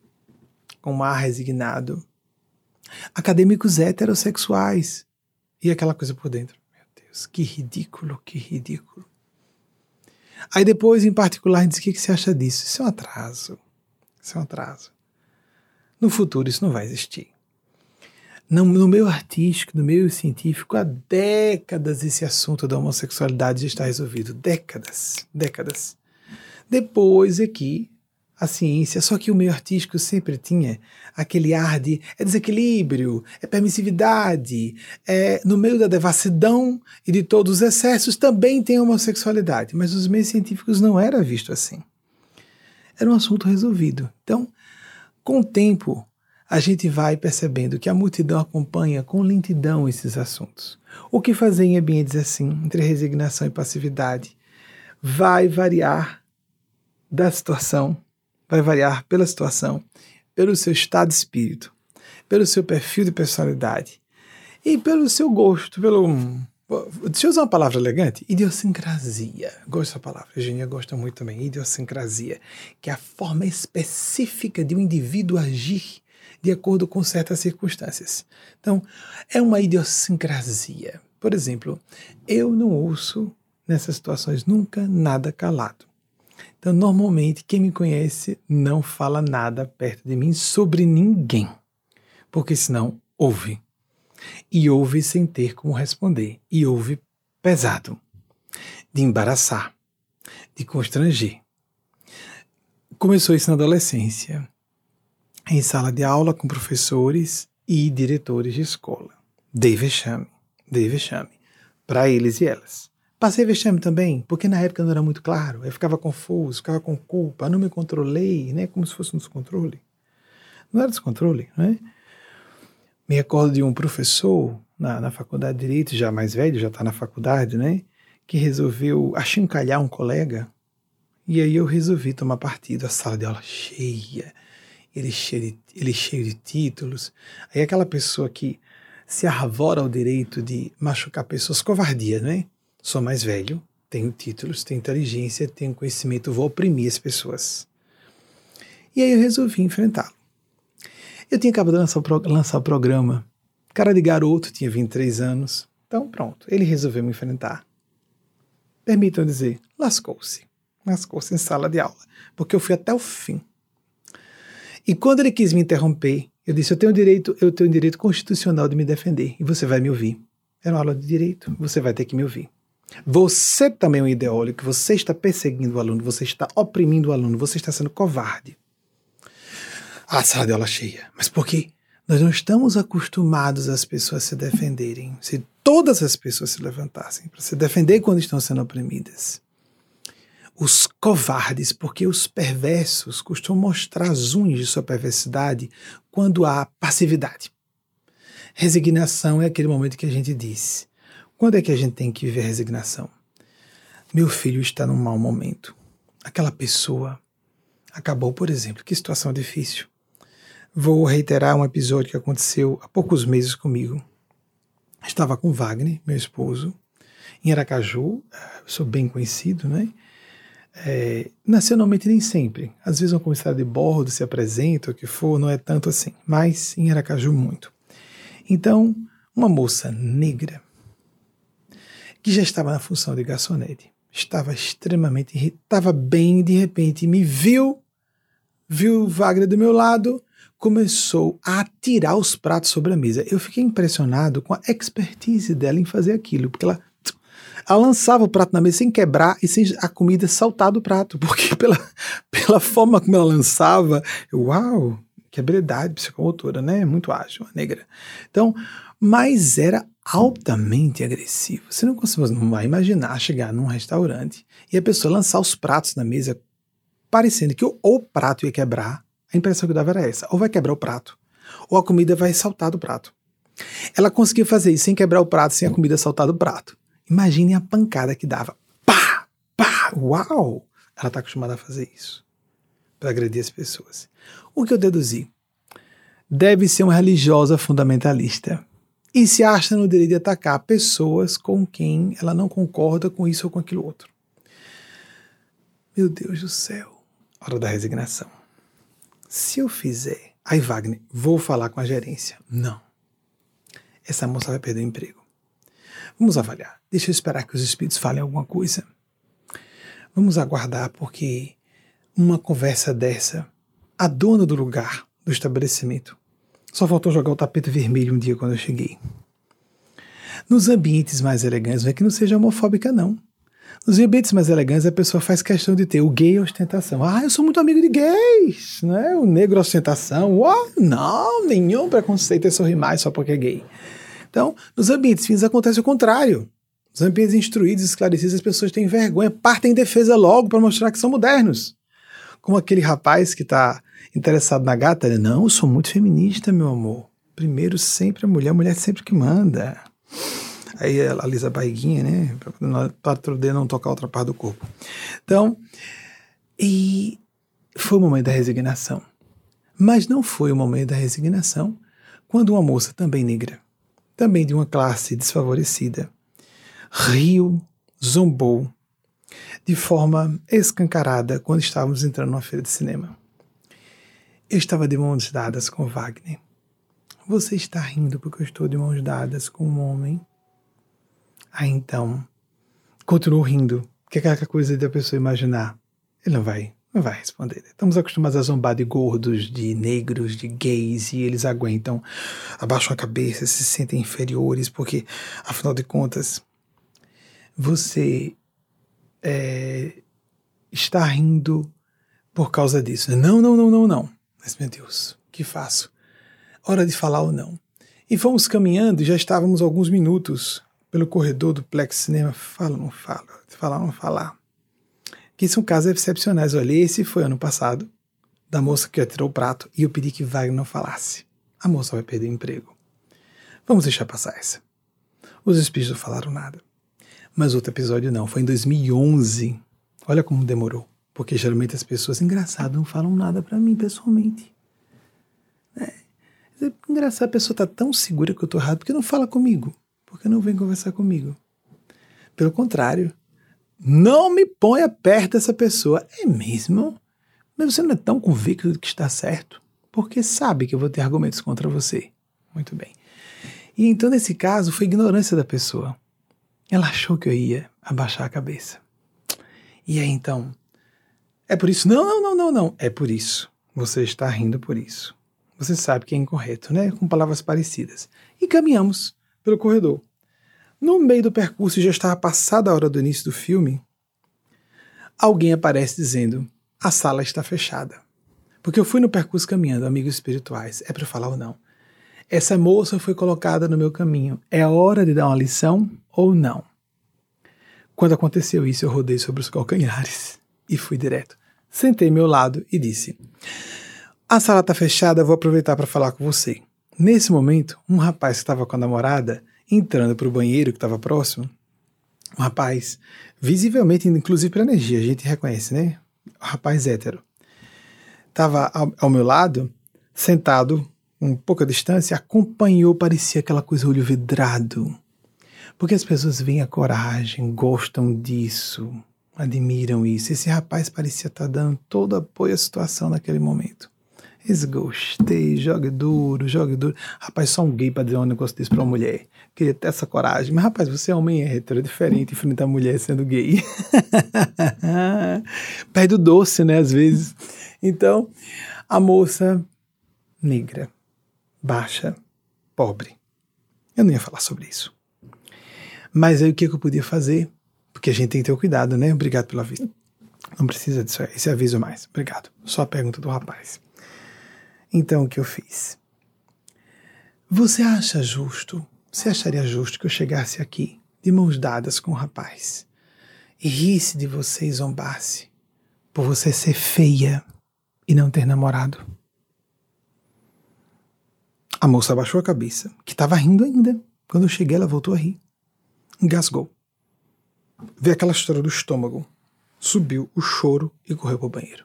com um ar resignado. Acadêmicos heterossexuais, e aquela coisa por dentro. Meu Deus, que ridículo, que ridículo. Aí depois, em particular, diz, o que você acha disso? Isso é um atraso, isso é um atraso. No futuro isso não vai existir. No, no meio artístico, no meio científico, há décadas esse assunto da homossexualidade já está resolvido. Décadas, décadas. Depois aqui, a ciência, só que o meio artístico sempre tinha aquele ar de é desequilíbrio, é permissividade, é, no meio da devassidão e de todos os excessos também tem homossexualidade, mas nos meios científicos não era visto assim. Era um assunto resolvido. Então, com o tempo, a gente vai percebendo que a multidão acompanha com lentidão esses assuntos. O que fazer em ambientes assim, entre resignação e passividade, vai variar da situação, vai variar pela situação, pelo seu estado de espírito, pelo seu perfil de personalidade e pelo seu gosto, pelo... Deixa eu usar uma palavra elegante, idiosincrasia. Gosto dessa palavra, a Eugênia gosta muito também, idiosincrasia, que é a forma específica de um indivíduo agir de acordo com certas circunstâncias. Então, é uma idiosincrasia. Por exemplo, eu não ouço, nessas situações, nunca nada calado. Então, normalmente, quem me conhece não fala nada perto de mim sobre ninguém, porque senão ouve. E ouve sem ter como responder. E ouve pesado, de embaraçar, de constranger. Começou isso na adolescência, em sala de aula com professores e diretores de escola. Dei vexame, dei vexame, para eles e elas. Passei vexame também, porque na época não era muito claro, eu ficava confuso, ficava com culpa, não me controlei, né? Como se fosse um descontrole. Não era descontrole, né? Me recordo de um professor na, na faculdade de Direito, já mais velho, já está na faculdade, né? Que resolveu achincalhar um colega. E aí eu resolvi tomar partido. A sala de aula cheia, ele cheio de, ele cheio de títulos. Aí aquela pessoa que se arvora ao direito de machucar pessoas, covardia, né? Sou mais velho, tenho títulos, tenho inteligência, tenho conhecimento, vou oprimir as pessoas. E aí eu resolvi enfrentá-lo. Eu tinha acabado de lançar o, lançar o programa. Cara de garoto, tinha vinte e três anos. Então pronto, ele resolveu me enfrentar. Permitam dizer, lascou-se. Lascou-se em sala de aula, porque eu fui até o fim. E quando ele quis me interromper, eu disse, eu tenho direito, eu tenho direito constitucional de me defender, e você vai me ouvir. Era uma aula de direito, você vai ter que me ouvir. Você também é um ideólogo, você está perseguindo o aluno, você está oprimindo o aluno, você está sendo covarde. A sala de aula cheia. Mas por quê? Nós não estamos acostumados às pessoas se defenderem. Se todas as pessoas se levantassem para se defender quando estão sendo oprimidas. Os covardes, porque os perversos costumam mostrar as unhas de sua perversidade quando há passividade. Resignação é aquele momento que a gente diz. Quando é que a gente tem que viver a resignação? Meu filho está num mau momento. Aquela pessoa acabou, por exemplo, que situação difícil. Vou reiterar um episódio que aconteceu há poucos meses comigo. Estava com Wagner, meu esposo, em Aracaju, sou bem conhecido, né? É, nacionalmente nem sempre. Às vezes uma comissária de bordo se apresenta, o que for, não é tanto assim. Mas em Aracaju, muito. Então, uma moça negra, que já estava na função de garçonete, estava extremamente irritada, estava bem, de repente me viu, viu Wagner do meu lado, começou a atirar os pratos sobre a mesa. Eu fiquei impressionado com a expertise dela em fazer aquilo, porque ela, ela lançava o prato na mesa sem quebrar e sem a comida saltar do prato, porque pela, pela forma como ela lançava, eu, uau, que habilidade psicomotora, né? Muito ágil, negra. Então, mas era altamente agressivo. Você não consegue, não vai imaginar chegar num restaurante e a pessoa lançar os pratos na mesa, parecendo que ou o prato ia quebrar, a impressão que dava era essa, ou vai quebrar o prato, ou a comida vai saltar do prato. Ela conseguiu fazer isso sem quebrar o prato, sem a comida saltar do prato. Imaginem a pancada que dava. Pá! Pá! Uau! Ela está acostumada a fazer isso, para agredir as pessoas. O que eu deduzi? Deve ser uma religiosa fundamentalista. E se acha no direito de atacar pessoas com quem ela não concorda com isso ou com aquilo outro. Meu Deus do céu. Hora da resignação. Se eu fizer... Aí, Wagner, vou falar com a gerência. Não. Essa moça vai perder o emprego. Vamos avaliar. Deixa eu esperar que os espíritos falem alguma coisa. Vamos aguardar, porque uma conversa dessa, a dona do lugar, do estabelecimento, só faltou jogar o tapete vermelho um dia quando eu cheguei. Nos ambientes mais elegantes, não é que não seja homofóbica, não. Nos ambientes mais elegantes, a pessoa faz questão de ter o gay ostentação. Ah, eu sou muito amigo de gays, né? O negro ostentação. Oh, não, nenhum preconceito é sorrir mais só porque é gay. Então, nos ambientes fins acontece o contrário. Nos ambientes instruídos e esclarecidos, as pessoas têm vergonha, partem em defesa logo para mostrar que são modernos. Como aquele rapaz que está interessado na gata, ele, não, eu sou muito feminista, meu amor. Primeiro sempre a mulher, a mulher sempre que manda. Aí ela alisa a barriguinha, né, para poder não tocar outra parte do corpo. Então, e foi o momento da resignação. Mas não foi o momento da resignação quando uma moça também negra, também de uma classe desfavorecida, riu, zombou, de forma escancarada quando estávamos entrando numa feira de cinema. Eu estava de mãos dadas com Wagner. Você está rindo porque eu estou de mãos dadas com um homem? Ah, então, continuou rindo. O que é aquela coisa da pessoa imaginar? Ele não vai, não vai responder. Estamos acostumados a zombar de gordos, de negros, de gays, e eles aguentam, abaixam a cabeça, se sentem inferiores, porque, afinal de contas, você... É, está rindo por causa disso. Não, não, não, não, não. Mas, meu Deus, o que faço? Hora de falar ou não? E fomos caminhando, já estávamos alguns minutos pelo corredor do Plex Cinema. Fala ou não fala? Falar ou não falar? Que são casos excepcionais. Olha, esse foi ano passado, da moça que atirou o prato, e eu pedi que Wagner não falasse. A moça vai perder o emprego. Vamos deixar passar essa. Os espíritos não falaram nada. Mas outro episódio não, foi em dois mil e onze. Olha como demorou. Porque geralmente as pessoas, engraçado, não falam nada para mim pessoalmente. É, é engraçado, a pessoa está tão segura que eu estou errado porque não fala comigo, porque não vem conversar comigo. Pelo contrário, não me ponha perto dessa pessoa. É mesmo? Mas você não é tão convicto que está certo? Porque sabe que eu vou ter argumentos contra você. Muito bem. E então, nesse caso, foi a ignorância da pessoa. Ela achou que eu ia abaixar a cabeça. E aí, então, é por isso? Não, não, não, não, não. É por isso. Você está rindo por isso. Você sabe que é incorreto, né? Com palavras parecidas. E caminhamos pelo corredor. No meio do percurso, já estava passada a hora do início do filme, alguém aparece dizendo, a sala está fechada. Porque eu fui no percurso caminhando, amigos espirituais, é para falar ou não. Essa moça foi colocada no meu caminho. É hora de dar uma lição ou não? Quando aconteceu isso, eu rodei sobre os calcanhares e fui direto. Sentei meu lado e disse, a sala está fechada, vou aproveitar para falar com você. Nesse momento, um rapaz que estava com a namorada, entrando para o banheiro que estava próximo, um rapaz, visivelmente, inclusive pela energia, a gente reconhece, né? Um rapaz hétero. Estava ao, ao meu lado, sentado, um pouco à distância, acompanhou, parecia aquela coisa, olho vidrado. Porque as pessoas veem a coragem, gostam disso, admiram isso. Esse rapaz parecia estar dando todo apoio à situação naquele momento. Desgostei, jogue duro, jogue duro. Rapaz, só um gay para dizer um negócio desse para uma mulher. Queria ter essa coragem. Mas, rapaz, você é homem hétero, é diferente enfrentar a mulher sendo gay. Perde o doce, né, às vezes. Então, a moça negra, baixa, pobre. Eu não ia falar sobre isso. Mas aí o que eu podia fazer? Porque a gente tem que ter cuidado, né? Obrigado pelo aviso. Não precisa disso, esse aviso mais. Obrigado. Só a pergunta do rapaz. Então, o que eu fiz? Você acha justo, você acharia justo que eu chegasse aqui, de mãos dadas com o rapaz, e risse de você e zombasse, por você ser feia e não ter namorado? A moça abaixou a cabeça, que estava rindo ainda. Quando eu cheguei, ela voltou a rir. Engasgou. Veio aquela história do estômago. Subiu o choro e correu para o banheiro.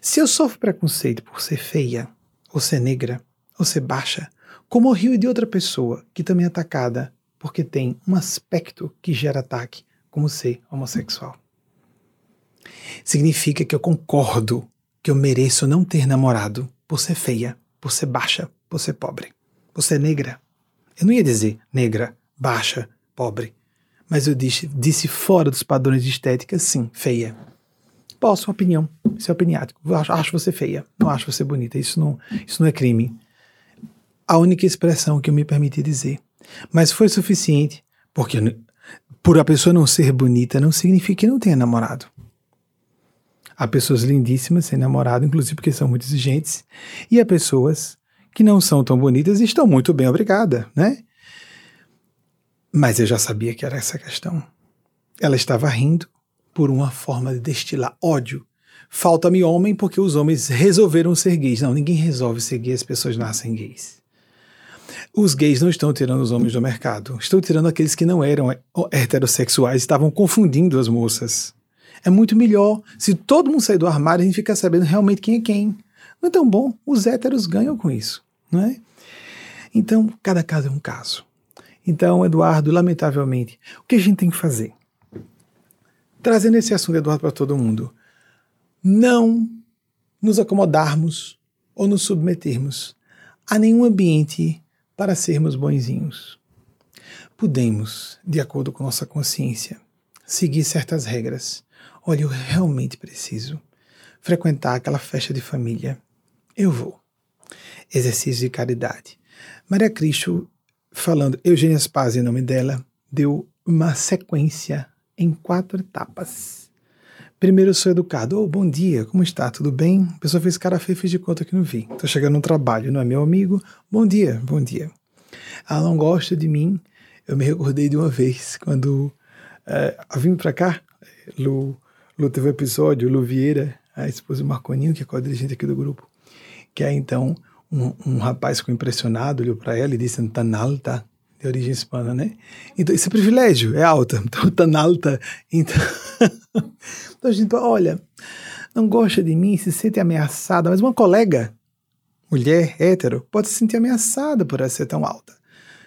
Se eu sofro preconceito por ser feia, ou ser negra, ou ser baixa, como o rio de outra pessoa que também é atacada porque tem um aspecto que gera ataque, como ser homossexual. Significa que eu concordo que eu mereço não ter namorado por ser feia, por ser baixa, por ser pobre, por ser negra. Eu não ia dizer negra, baixa, pobre, mas eu disse, disse fora dos padrões de estética, sim, feia. Posso, uma opinião, isso é opiniático. Acho, acho você feia, não acho você bonita, isso não, isso não é crime. A única expressão que eu me permiti dizer. Mas foi suficiente, porque por a pessoa não ser bonita não significa que não tenha namorado. Há pessoas lindíssimas sem namorado, inclusive porque são muito exigentes, e há pessoas que não são tão bonitas e estão muito bem, obrigada, né? Mas eu já sabia que era essa questão. Ela estava rindo por uma forma de destilar ódio. Falta-me homem porque os homens resolveram ser gays. Não, ninguém resolve ser gay, as pessoas nascem gays. Os gays não estão tirando os homens do mercado. Estão tirando aqueles que não eram heterossexuais, estavam confundindo as moças. É muito melhor se todo mundo sair do armário e a gente ficar sabendo realmente quem é quem. Não é tão bom, os héteros ganham com isso, não é? Então, cada caso é um caso. Então, Eduardo, lamentavelmente, o que a gente tem que fazer? Trazendo esse assunto, Eduardo, para todo mundo. Não nos acomodarmos ou nos submetermos a nenhum ambiente para sermos bonzinhos. Podemos, de acordo com nossa consciência, seguir certas regras. Olha, eu realmente preciso frequentar aquela festa de família. Eu vou. Exercício de caridade. Maria Cristo, falando, Eugênia Spaz, em nome dela, deu uma sequência em quatro etapas. Primeiro eu sou educado. Oh, bom dia, como está? Tudo bem? A pessoa fez cara feia, fez de conta que não vi. Estou chegando no trabalho, não é meu amigo? Bom dia, bom dia. Ela não gosta de mim. Eu me recordei de uma vez, quando uh, vim para cá, Lu, Lu teve um episódio, Lu Vieira, a esposa do Marconinho, que é co-dirigente aqui do grupo, que é então... Um, um rapaz ficou impressionado, olhou para ela e disse, não está nada, de origem hispana, né? Então, esse privilégio é alta, então, tão alta. Então, então, a gente olha, não gosta de mim, se sente ameaçada, mas uma colega, mulher, hétero, pode se sentir ameaçada por ela ser tão alta.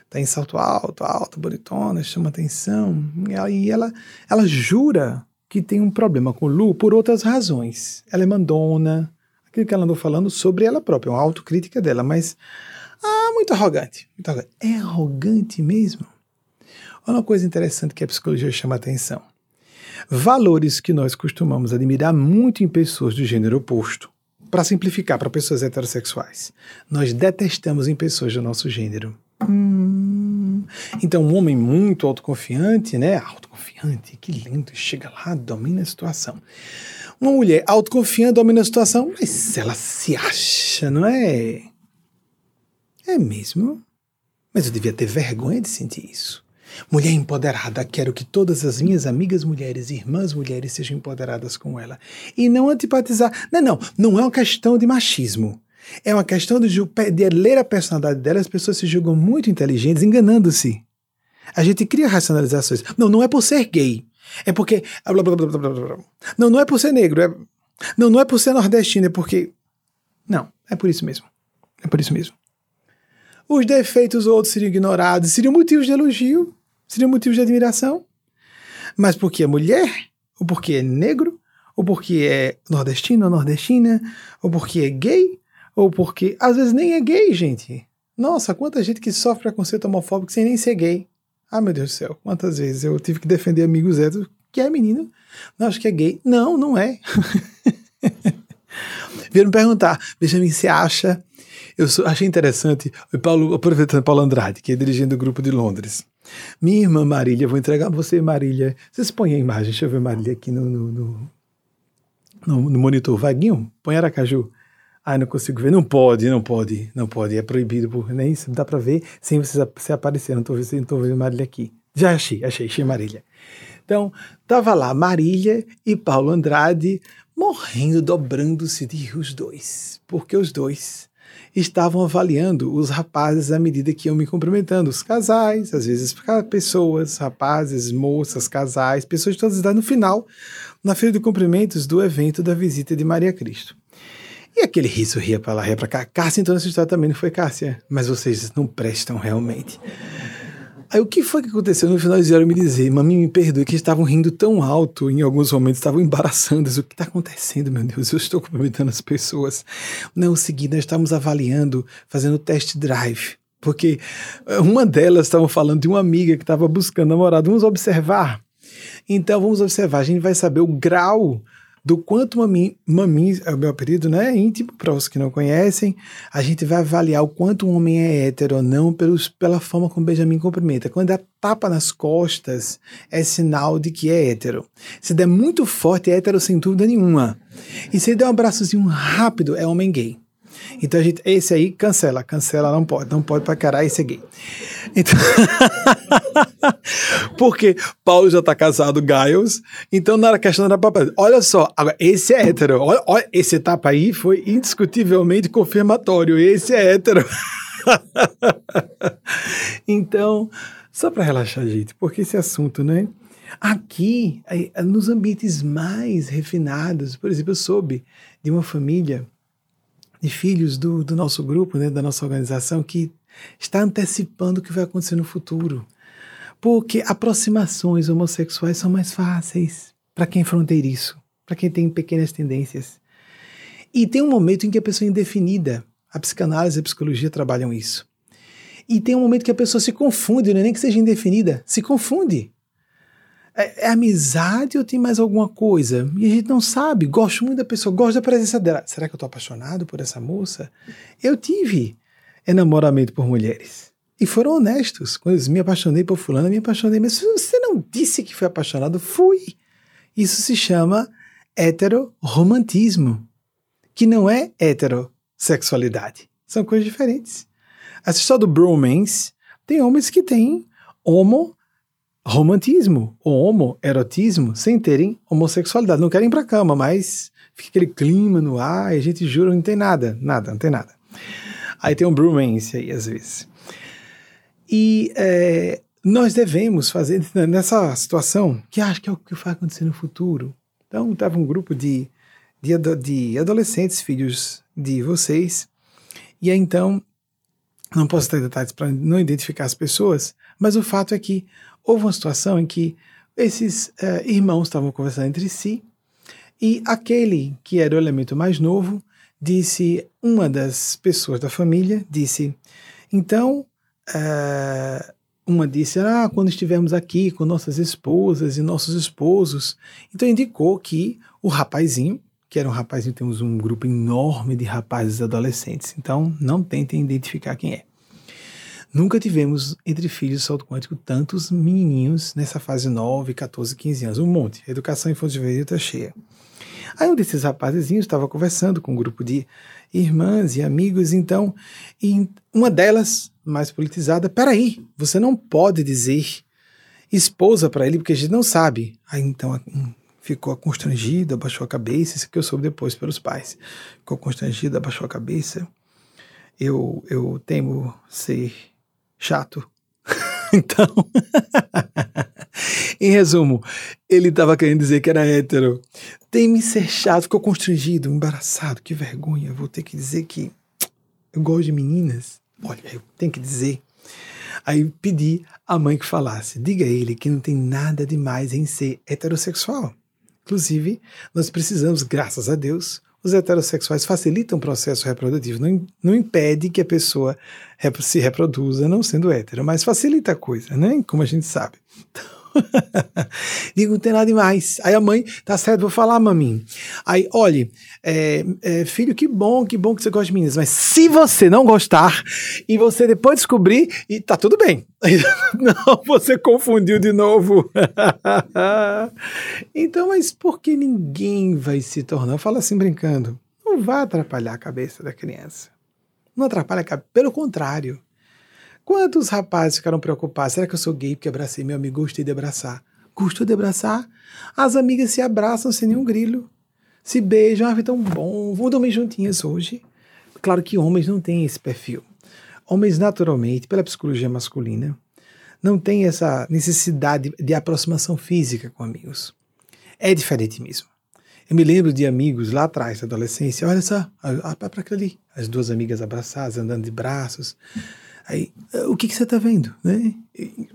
Tá em salto alto, alto, bonitona, chama atenção, e ela, e ela, ela jura que tem um problema com o Lu por outras razões. Ela é mandona, aquilo que ela andou falando sobre ela própria, uma autocrítica dela, mas... Ah, muito arrogante, muito arrogante. É arrogante mesmo? Olha uma coisa interessante que a psicologia chama a atenção. Valores que nós costumamos admirar muito em pessoas do gênero oposto. Para simplificar, para pessoas heterossexuais. Nós detestamos em pessoas do nosso gênero. Hum. Então, um homem muito autoconfiante, né? Autoconfiante, que lindo, chega lá, domina a situação. Uma mulher autoconfiante, domina a situação, mas ela se acha, não é? É mesmo? Mas eu devia ter vergonha de sentir isso. Mulher empoderada, quero que todas as minhas amigas mulheres, irmãs mulheres, sejam empoderadas com ela. E não antipatizar. Não, não, não é uma questão de machismo. É uma questão de, de ler a personalidade dela. As pessoas se julgam muito inteligentes, enganando-se. A gente cria racionalizações. Não, não é por ser gay. É porque... Não, não é por ser negro. É... Não, não é por ser nordestino. É porque... Não, é por isso mesmo. É por isso mesmo. Os defeitos outros seriam ignorados, seriam motivos de elogio, seriam motivos de admiração. Mas porque é mulher, ou porque é negro, ou porque é nordestino ou nordestina, ou porque é gay, ou porque... Às vezes nem é gay, gente. Nossa, quanta gente que sofre preconceito homofóbico sem nem ser gay. Ah, meu Deus do céu, quantas vezes eu tive que defender amigos héteros, que é menino, não, acho que é gay. Não, não é. Vieram me perguntar, Benjamin, você acha... Eu sou, achei interessante, Paulo, aproveitando Paulo Andrade, que é dirigindo o grupo de Londres. Minha irmã Marília, eu vou entregar você, Marília. Vocês põem a imagem, deixa eu ver Marília aqui no, no, no, no, no monitor. Vaguinho, põe Aracaju. Ai, não consigo ver. Não pode, não pode, não pode. É proibido, por, né? Isso dá para ver sem vocês se aparecer. Não estou vendo, vendo Marília aqui. Já achei, achei, achei Marília. Então, estava lá Marília e Paulo Andrade morrendo, dobrando-se de rir os dois. Porque os dois... estavam avaliando os rapazes à medida que iam me cumprimentando, os casais, às vezes pessoas, rapazes, moças, casais, pessoas de todas as idades, no final, na feira de cumprimentos do evento da visita de Maria Cristo. E aquele riso ria para lá, ria para cá. Cássia entrou nessa história também, não foi Cássia? Mas vocês não prestam realmente. Aí o que foi que aconteceu? No final eles vieram me dizer, mami, me perdoe, que estavam rindo tão alto, em alguns momentos estavam embaraçando. O que está acontecendo, meu Deus? Eu estou cumprimentando as pessoas. Não, seguindo, nós estávamos avaliando, fazendo test drive, porque uma delas estava falando de uma amiga que estava buscando namorado. Vamos observar? Então, vamos observar. A gente vai saber o grau do quanto mami, mami é o meu apelido, né, íntimo, para os que não conhecem, a gente vai avaliar o quanto um homem é hétero ou não pelos, pela forma como Benjamin cumprimenta. Quando dá tapa nas costas, é sinal de que é hétero. Se der muito forte, é hétero sem dúvida nenhuma. E se der um abraçozinho rápido, é homem gay. Então, a gente, esse aí cancela, cancela, não pode, não pode pra caralho, esse é gay. Então, porque Paulo já tá casado, Giles, então na questão da papai, olha só, agora, esse é hétero, olha, olha, esse tapa aí foi indiscutivelmente confirmatório, esse é hétero. Então, só pra relaxar, gente, porque esse assunto, né? Aqui, nos ambientes mais refinados, por exemplo, eu soube de uma família... de filhos do, do nosso grupo, né, da nossa organização, que está antecipando o que vai acontecer no futuro. Porque aproximações homossexuais são mais fáceis para quem é fronteiriço, para quem tem pequenas tendências. E tem um momento em que a pessoa é indefinida. A psicanálise e a psicologia trabalham isso. E tem um momento que a pessoa se confunde, não é nem que seja indefinida, se confunde. É amizade ou tem mais alguma coisa? E a gente não sabe. Gosto muito da pessoa, gosto da presença dela. Será que eu estou apaixonado por essa moça? Eu tive enamoramento por mulheres. E foram honestos. Quando eu me apaixonei por fulana, me apaixonei. Mas você não disse que foi apaixonado? Fui. Isso se chama heteroromantismo, que não é heterossexualidade. São coisas diferentes. Essa história do bromance, tem homens que têm homo romantismo ou homoerotismo sem terem homossexualidade. Não querem ir pra cama, mas fica aquele clima no ar e a gente jura não tem nada, nada, não tem nada. Aí tem um bromance aí, às vezes. E é, nós devemos fazer, nessa situação, que acho que é o que vai acontecer no futuro. Então, estava um grupo de, de, de adolescentes, filhos de vocês, e aí, então, não posso ter detalhes para não identificar as pessoas, mas o fato é que houve uma situação em que esses eh, irmãos estavam conversando entre si, e aquele que era o elemento mais novo disse, uma das pessoas da família disse, então, uh, uma disse, ah, quando estivermos aqui com nossas esposas e nossos esposos, então indicou que o rapazinho, que era um rapazinho, temos um grupo enorme de rapazes adolescentes, então não tentem identificar quem é. Nunca tivemos entre filhos do salto quântico tantos menininhos nessa fase nove, catorze, quinze anos, um monte. A educação infantil está cheia. Aí um desses rapazinhos estava conversando com um grupo de irmãs e amigos, então, e uma delas, mais politizada, peraí, você não pode dizer esposa para ele, porque a gente não sabe. Aí então ficou constrangida, abaixou a cabeça, isso que eu soube depois pelos pais. Ficou constrangida, abaixou a cabeça. Eu, eu temo ser chato. Então, em resumo, ele estava querendo dizer que era hétero. Teme ser chato, ficou constrangido, embaraçado, que vergonha, vou ter que dizer que eu gosto de meninas. Olha, eu tenho que dizer. Aí pedi à mãe que falasse, diga a ele que não tem nada demais em ser heterossexual. Inclusive, nós precisamos, graças a Deus, os heterossexuais facilitam o processo reprodutivo, não, não impede que a pessoa rep- se reproduza não sendo hétero, mas facilita a coisa, né? Como a gente sabe. Então, digo, não tem nada demais. Aí a mãe, tá certo, vou falar, maminha. Aí, olha, é, é, filho, que bom, que bom que você gosta de meninas, mas se você não gostar e você depois descobrir, e tá tudo bem. Não, você confundiu de novo. Então, mas por que ninguém vai se tornar? Fala assim brincando. Não vai atrapalhar a cabeça da criança. Não atrapalha a cabeça. Pelo contrário. Quantos rapazes ficaram preocupados? Será que eu sou gay porque abracei meu amigo? Gostei de abraçar. Gostou de abraçar? As amigas se abraçam sem nenhum grilo. Se beijam. Ah, é tão bom. Vão dormir juntinhas hoje. Claro que homens não têm esse perfil. Homens, naturalmente, pela psicologia masculina, não tem essa necessidade de aproximação física com amigos. É diferente mesmo. Eu me lembro de amigos lá atrás, da adolescência, olha só, para aquilo ali, as duas amigas abraçadas, andando de braços. Aí, o que, que você está vendo? Né?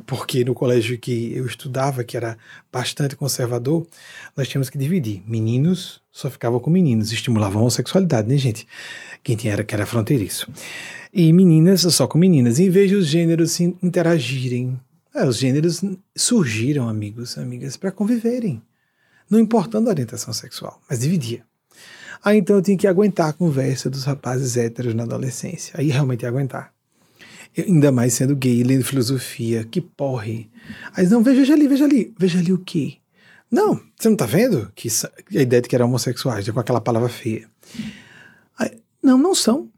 Porque no colégio que eu estudava, que era bastante conservador, nós tínhamos que dividir. Meninos só ficavam com meninos, estimulavam a homossexualidade, né, gente? Quem tinha era que era fronteiriço. E meninas só com meninas. Em vez de os gêneros se interagirem, é, os gêneros surgiram, amigos, amigas, para conviverem. Não importando a orientação sexual, mas dividia. Aí então eu tinha que aguentar a conversa dos rapazes héteros na adolescência. Aí realmente ia aguentar. Eu, ainda mais sendo gay, lendo filosofia, que porre. Aí não, veja ali, veja ali, veja ali o quê? Não, você não tá vendo? Que a ideia de que eram homossexuais, com aquela palavra feia. Aí, não, não são.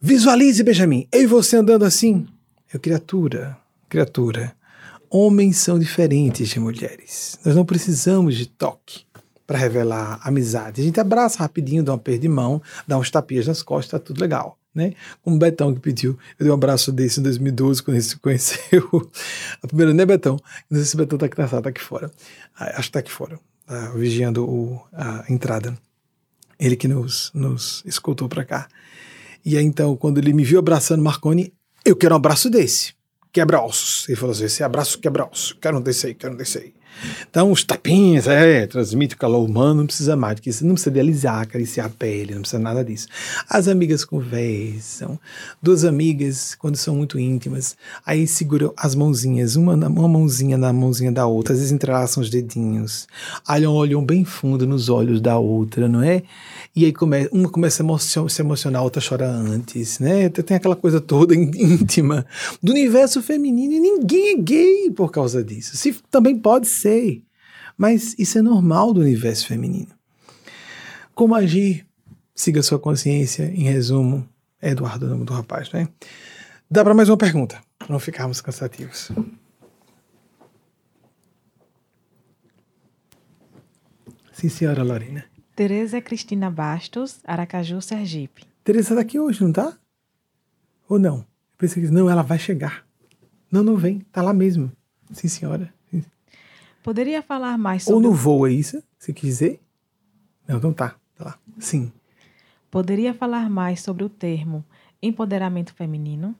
Visualize, Benjamin, eu e você andando assim. Eu, criatura, criatura, homens são diferentes de mulheres. Nós não precisamos de toque para revelar amizade. A gente abraça rapidinho, dá um aperto de mão, dá uns tapinhas nas costas, tá tudo legal. Né? Como o Betão que pediu, eu dei um abraço desse em dois mil e doze, quando ele se conheceu. A primeira, né, Betão? Não sei se o Betão tá aqui, tá, tá aqui fora. Ah, acho que tá aqui fora, tá, vigiando o, a entrada. Ele que nos, nos escoltou para cá. E aí, então, quando ele me viu abraçando Marconi, eu quero um abraço desse, quebra-ossos. Ele falou assim, esse abraço quebra-ossos, quero um desse aí, quero um desse aí. Então, os tapinhas, é, transmite o calor humano, não precisa mais, porque não precisa idealizar, acariciar a pele, não precisa nada disso. As amigas conversam, duas amigas, quando são muito íntimas, aí seguram as mãozinhas, uma, na, uma mãozinha na mãozinha da outra, às vezes entrelaçam os dedinhos, aí olham bem fundo nos olhos da outra, não é? E aí come, uma começa a emocionar, se emocionar, a outra chora antes, né? Tem aquela coisa toda íntima do universo feminino, e ninguém é gay por causa disso. Se também pode ser, sei, mas isso é normal do universo feminino. Como agir? Siga sua consciência, em resumo, é Eduardo o nome do rapaz, né? Dá para mais uma pergunta, para não ficarmos cansativos. Sim, senhora Lorena. Tereza Cristina Bastos, Aracaju, Sergipe. Tereza está aqui hoje, não tá? Ou não? Eu pensei que não, ela vai chegar. Não, não vem, tá lá mesmo. Sim, senhora. Poderia falar mais sobre... Ou no voo, é isso? Você quis dizer? Não, não tá. Tá lá. Sim. Poderia falar mais sobre o termo empoderamento feminino?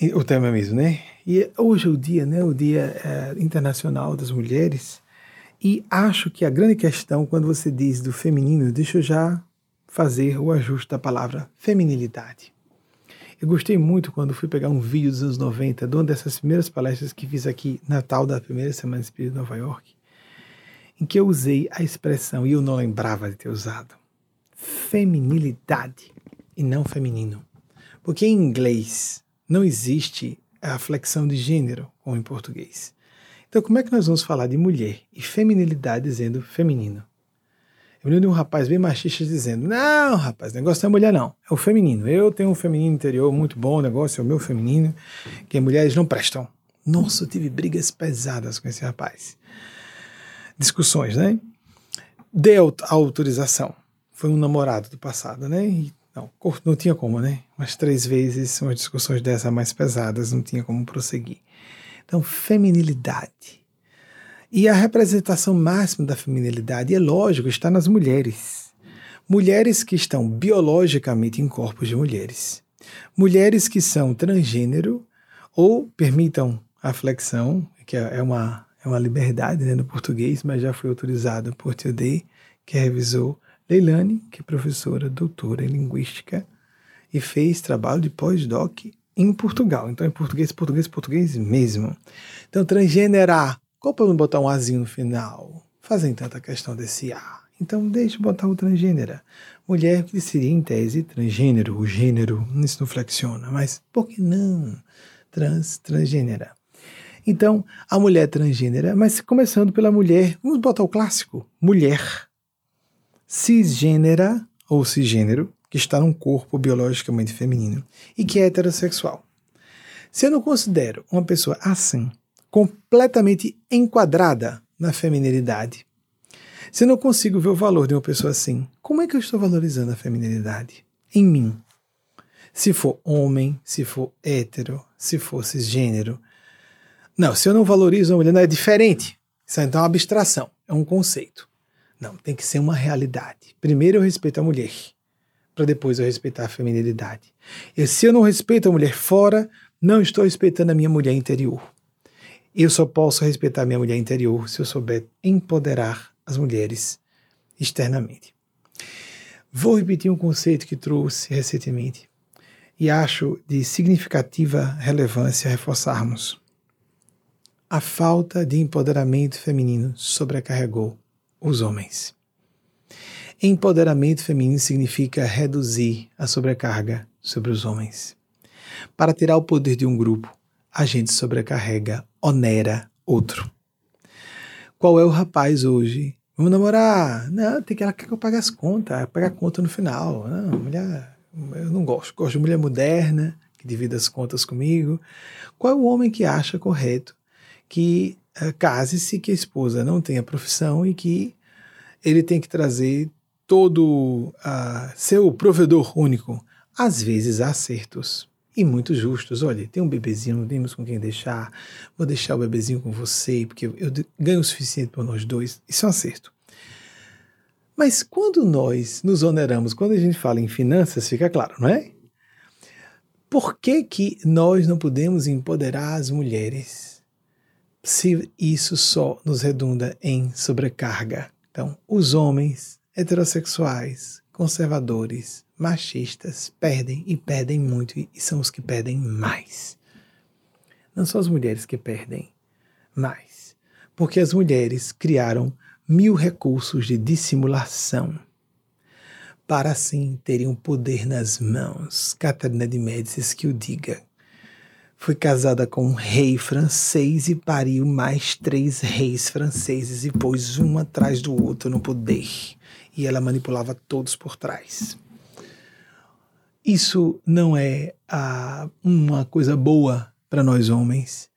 E, o termo é mesmo, né? E hoje é o dia, né? O Dia é, Internacional das Mulheres. E acho que a grande questão, quando você diz do feminino, deixa eu já fazer o ajuste da palavra feminilidade. Eu gostei muito quando fui pegar um vídeo dos anos noventa, de uma dessas primeiras palestras que fiz aqui, Natal da primeira Semana Espírita de Nova York, em que eu usei a expressão, e eu não lembrava de ter usado, feminilidade e não feminino. Porque em inglês não existe a flexão de gênero como em português. Então como é que nós vamos falar de mulher e feminilidade dizendo feminino? Eu lembro de um rapaz bem machista dizendo, não, rapaz, negócio não é mulher, não. É o feminino. Eu tenho um feminino interior muito bom, o negócio é o meu feminino, que mulheres não prestam. Nossa, eu tive brigas pesadas com esse rapaz. Discussões, né? Deu a autorização. Foi um namorado do passado, né? E não, não tinha como, né? Umas três vezes, são as discussões dessas mais pesadas, não tinha como prosseguir. Então, feminilidade. E a representação máxima da feminilidade, é lógico, está nas mulheres. Mulheres que estão biologicamente em corpos de mulheres. Mulheres que são transgênero, ou, permitam a flexão, que é uma, é uma liberdade, né, no português, mas já foi autorizada por Tio Day, que revisou Leilani, que é professora, doutora em linguística, e fez trabalho de pós-doc em Portugal. Então, é português, português, português mesmo. Então, transgênero. Qual o problema botar um azinho no final? Fazem tanta questão desse A. Então, deixa eu botar o transgênera. Mulher que seria, em tese, transgênero, o gênero, isso não flexiona, mas por que não? Trans, transgênera. Então, a mulher transgênera, mas começando pela mulher, vamos botar o clássico, mulher cisgênera, ou cisgênero, que está num corpo biologicamente feminino, e que é heterossexual. Se eu não considero uma pessoa assim, completamente enquadrada na feminilidade. Se eu não consigo ver o valor de uma pessoa assim, como é que eu estou valorizando a feminilidade? Em mim. Se for homem, se for hétero, se for cisgênero. Não, se eu não valorizo a mulher, não é diferente. Isso é então uma abstração, é um conceito. Não, tem que ser uma realidade. Primeiro eu respeito a mulher, para depois eu respeitar a feminilidade. E se eu não respeito a mulher fora, não estou respeitando a minha mulher interior. Eu só posso respeitar minha mulher interior se eu souber empoderar as mulheres externamente. Vou repetir um conceito que trouxe recentemente e acho de significativa relevância reforçarmos. A falta de empoderamento feminino sobrecarregou os homens. Empoderamento feminino significa reduzir a sobrecarga sobre os homens. Para tirar o poder de um grupo, a gente sobrecarrega, onera outro. Qual é o rapaz hoje? Vamos namorar? Não, tem que, ela quer que eu pague as contas, pagar a conta no final. Não, mulher, eu não gosto. Gosto de mulher moderna, que divida as contas comigo. Qual é o homem que acha correto que uh, case-se, que a esposa não tenha profissão e que ele tem que trazer todo uh, seu provedor único? Às vezes há acertos. E muito justos. Olha, tem um bebezinho, não temos com quem deixar, vou deixar o bebezinho com você, porque eu, eu ganho o suficiente para nós dois. Isso é um acerto. Mas quando nós nos oneramos, quando a gente fala em finanças, fica claro, não é? Por que que nós não podemos empoderar as mulheres se isso só nos redunda em sobrecarga? Então, os homens heterossexuais, conservadores, machistas perdem e perdem muito e são os que perdem mais. Não são as mulheres que perdem mais, porque as mulheres criaram mil recursos de dissimulação para assim terem o poder nas mãos. Catarina de Médici, que o diga, foi casada com um rei francês e pariu mais três reis franceses e pôs um atrás do outro no poder. E ela manipulava todos por trás. Isso não é ah, uma coisa boa para nós homens,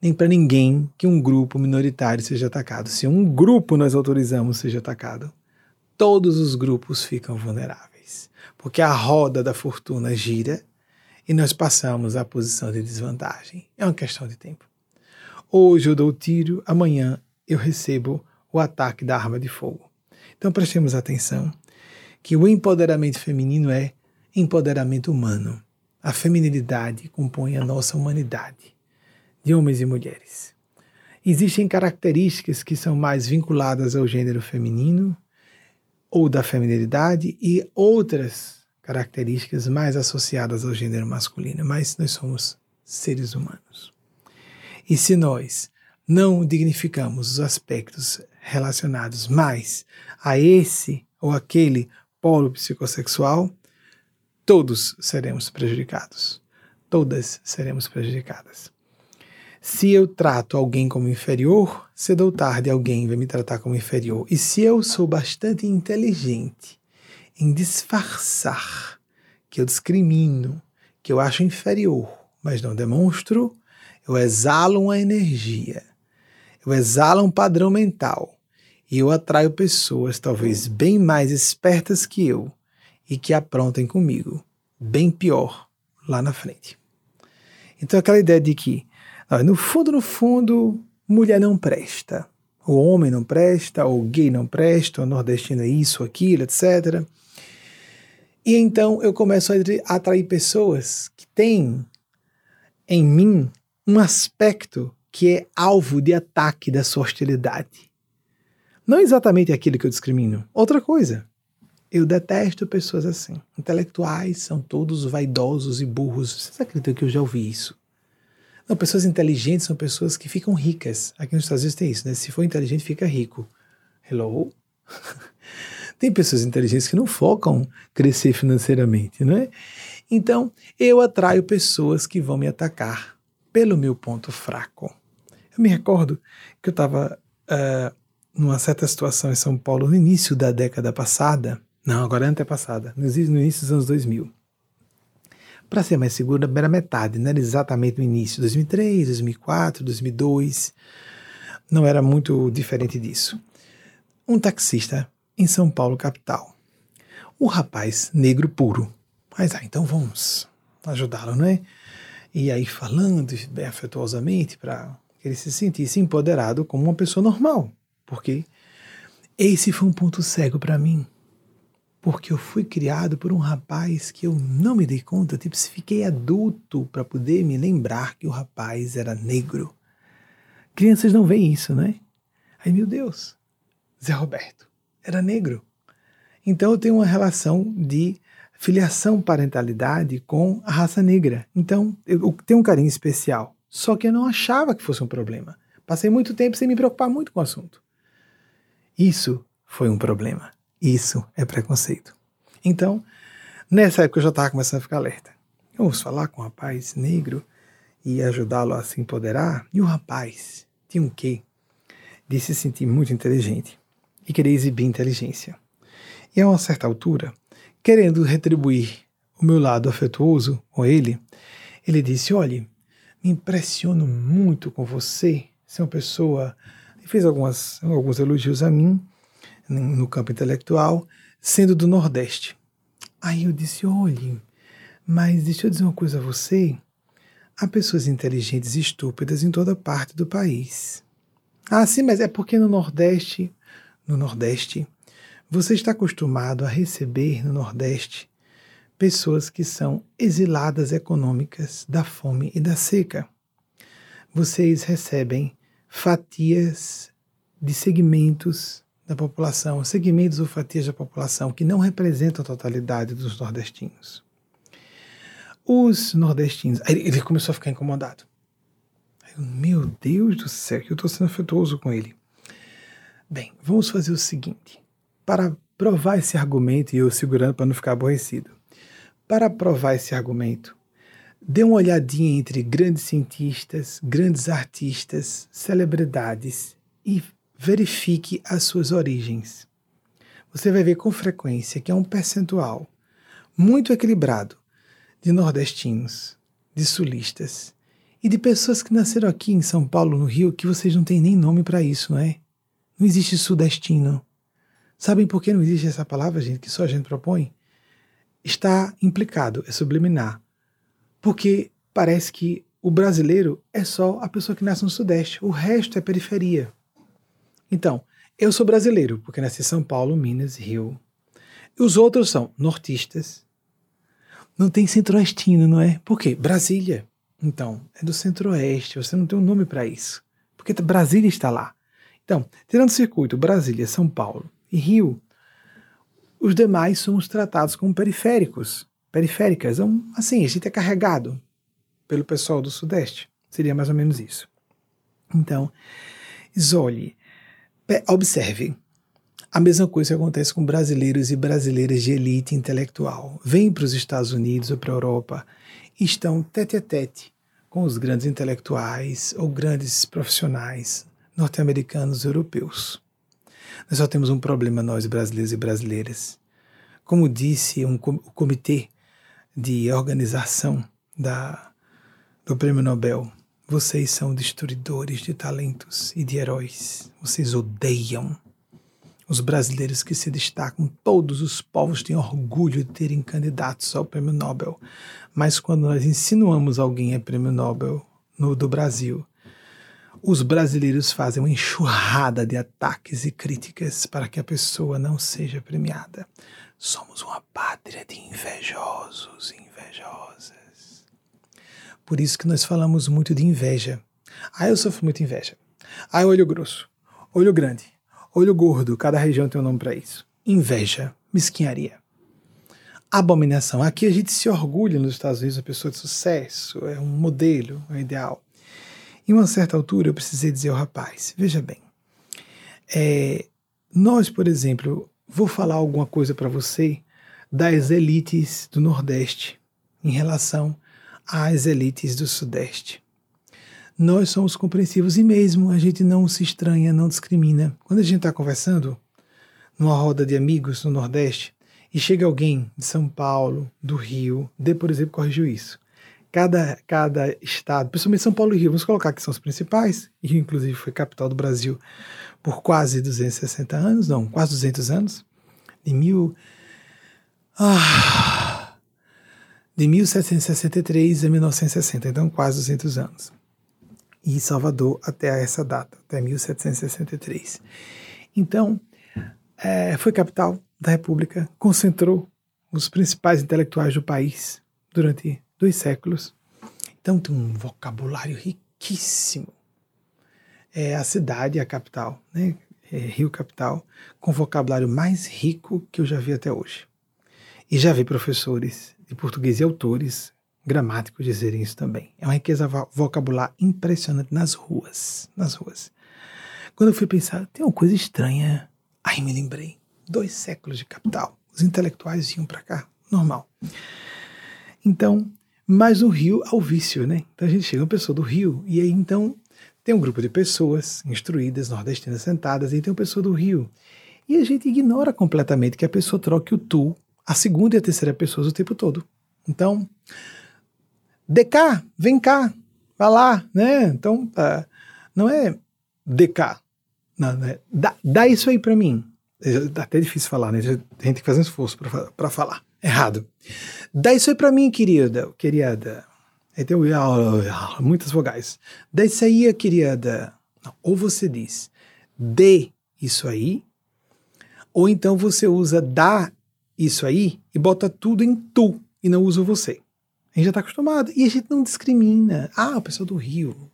nem para ninguém que um grupo minoritário seja atacado. Se um grupo nós autorizamos seja atacado, todos os grupos ficam vulneráveis, porque a roda da fortuna gira e nós passamos à posição de desvantagem. É uma questão de tempo. Hoje eu dou o tiro, amanhã eu recebo o ataque da arma de fogo. Então prestemos atenção que o empoderamento feminino é empoderamento humano. A feminilidade compõe a nossa humanidade, de homens e mulheres. Existem características que são mais vinculadas ao gênero feminino ou da feminilidade e outras características mais associadas ao gênero masculino, mas nós somos seres humanos. E se nós não dignificamos os aspectos relacionados mais a esse ou aquele polo psicossexual, todos seremos prejudicados, todas seremos prejudicadas. Se eu trato alguém como inferior, cedo ou tarde alguém vai me tratar como inferior. E se eu sou bastante inteligente em disfarçar que eu discrimino, que eu acho inferior, mas não demonstro, eu exalo uma energia, eu exalo um padrão mental e eu atraio pessoas talvez bem mais espertas que eu e que aprontem comigo, bem pior lá na frente. Então aquela ideia de que no fundo, no fundo, mulher não presta, o homem não presta, ou gay não presta, o nordestino é isso, aquilo, etcétera. E então eu começo a atrair pessoas que têm em mim um aspecto que é alvo de ataque da sua hostilidade. Não exatamente aquilo que eu discrimino. Outra coisa, eu detesto pessoas assim. Intelectuais são todos vaidosos e burros. Vocês acreditam que eu já ouvi isso? Não, pessoas inteligentes são pessoas que ficam ricas. Aqui nos Estados Unidos tem isso, né? Se for inteligente, fica rico. Hello? Tem pessoas inteligentes que não focam crescer financeiramente, não é? Então, eu atraio pessoas que vão me atacar pelo meu ponto fraco. Eu me recordo que eu estava uh, numa certa situação em São Paulo no início da década passada. Não, agora é antepassada. No início dos anos dois mil. Para ser mais seguro, era metade, não era exatamente no início, dois mil e três, dois mil e quatro, dois mil e dois, não era muito diferente disso. Um taxista em São Paulo, capital, um rapaz negro puro, mas ah, então vamos ajudá-lo, não é? E aí falando bem afetuosamente para que ele se sentisse empoderado como uma pessoa normal, porque esse foi um ponto cego para mim. Porque eu fui criado por um rapaz que eu não me dei conta, tipo, fiquei adulto para poder me lembrar que o rapaz era negro. Crianças não veem isso, né? Ai, meu Deus, Zé Roberto era negro. Então eu tenho uma relação de filiação, parentalidade com a raça negra. Então eu tenho um carinho especial, só que eu não achava que fosse um problema. Passei muito tempo sem me preocupar muito com o assunto. Isso foi um problema. Isso é preconceito. Então, nessa época eu já estava começando a ficar alerta. Vamos falar com um rapaz negro e ajudá-lo a se empoderar. E o rapaz tinha um quê de se sentir muito inteligente e querer exibir inteligência. E a uma certa altura, querendo retribuir o meu lado afetuoso com ele, ele disse, olhe, me impressiono muito com você, você é uma pessoa... E fez algumas, alguns elogios a mim, no campo intelectual, sendo do Nordeste. Aí eu disse, olhe, mas deixa eu dizer uma coisa a você, há pessoas inteligentes e estúpidas em toda parte do país. Ah, sim, mas é porque no Nordeste, no Nordeste, você está acostumado a receber no Nordeste pessoas que são exiladas econômicas da fome e da seca. Vocês recebem fatias de segmentos da população, segmentos ou fatias da população que não representam a totalidade dos nordestinos. Os nordestinos... Aí ele começou a ficar incomodado. Aí, meu Deus do céu, eu estou sendo afetuoso com ele. Bem, vamos fazer o seguinte. Para provar esse argumento, e eu segurando para não ficar aborrecido, para provar esse argumento, dê uma olhadinha entre grandes cientistas, grandes artistas, celebridades e verifique as suas origens. Você vai ver com frequência que é um percentual muito equilibrado de nordestinos, de sulistas e de pessoas que nasceram aqui em São Paulo, no Rio, que vocês não têm nem nome para isso, não é? Não existe sudestino. Sabem por que não existe essa palavra, gente, que só a gente propõe? Está implicado, é subliminar. porque parece que o brasileiro é só a pessoa que nasce no Sudeste, o resto é periferia. Então, eu sou brasileiro, porque nasci em São Paulo, Minas, Rio. Os outros são nortistas. Não tem centro-oestino, não é? Por quê? Brasília. Então, é do centro-oeste, você não tem um nome para isso, porque Brasília está lá. Então, tirando o circuito Brasília, São Paulo e Rio, os demais somos tratados como periféricos, periféricas. Assim, a gente é carregado pelo pessoal do Sudeste. Seria mais ou menos isso. Então, isole, observe. A mesma coisa acontece com brasileiros e brasileiras de elite intelectual. Vêm para os Estados Unidos ou para a Europa e estão tete a tete com os grandes intelectuais ou grandes profissionais norte-americanos e europeus. Nós só temos um problema, nós brasileiros e brasileiras. Como disse um com- o comitê de organização da, do Prêmio Nobel, vocês são destruidores de talentos e de heróis. Vocês odeiam os brasileiros que se destacam. Todos os povos têm orgulho de terem candidatos ao Prêmio Nobel. Mas quando nós insinuamos alguém a Prêmio Nobel no, do Brasil, os brasileiros fazem uma enxurrada de ataques e críticas para que a pessoa não seja premiada. Somos uma pátria de invejosos e invejosas. Por isso que nós falamos muito de inveja. Ah, eu sofro muito inveja. Ah, olho grosso, olho grande, olho gordo, cada região tem um nome para isso. Inveja, mesquinharia. Abominação. Aqui a gente se orgulha nos Estados Unidos, uma pessoa de sucesso, é um modelo, é um ideal. Em uma certa altura, eu precisei dizer ao rapaz, veja bem, é, nós, por exemplo, vou falar alguma coisa para você das elites do Nordeste em relação às elites do Sudeste. Nós somos compreensivos e mesmo a gente não se estranha, não discrimina. Quando a gente está conversando numa roda de amigos no Nordeste e chega alguém de São Paulo, do Rio, de, por exemplo, corrigiu isso. Cada, cada estado, principalmente São Paulo e Rio, vamos colocar que são os principais, e Rio, inclusive, foi capital do Brasil por quase duzentos e sessenta anos, não, quase duzentos anos, de, mil, ah, de mil setecentos e sessenta e três a mil novecentos e sessenta, então quase duzentos anos. E Salvador até essa data, até mil setecentos e sessenta e três. Então, é, foi capital da República, concentrou os principais intelectuais do país durante dois séculos, então tem um vocabulário riquíssimo. É a cidade, a capital, né? É Rio Capital, com o vocabulário mais rico que eu já vi até hoje. E já vi professores de português e autores gramáticos dizerem isso também. É uma riqueza vocabular impressionante nas ruas, nas ruas. Quando eu fui pensar, tem uma coisa estranha, aí me lembrei, dois séculos de capital, os intelectuais vinham para cá, normal. Então, mas o Rio ao vício, né? Então a gente chega uma pessoa do Rio, e aí então tem um grupo de pessoas instruídas, nordestinas sentadas, e tem uma pessoa do Rio. E a gente ignora completamente que a pessoa troque o tu, a segunda e a terceira pessoas o tempo todo. Então, de cá, vem cá, vai lá, né? Então, uh, não é de cá, não, não é, dá, dá isso aí pra mim. É até difícil falar, né? A gente tem que fazer um esforço pra, pra falar. Errado. Dá isso aí pra mim, querida. Querida. Aí tem muitas vogais. Dá isso aí, querida. Não. Ou você diz, dê isso aí, ou então você usa dá isso aí e bota tudo em tu e não usa você. A gente já tá acostumado. E a gente não discrimina. Ah, o pessoal do Rio.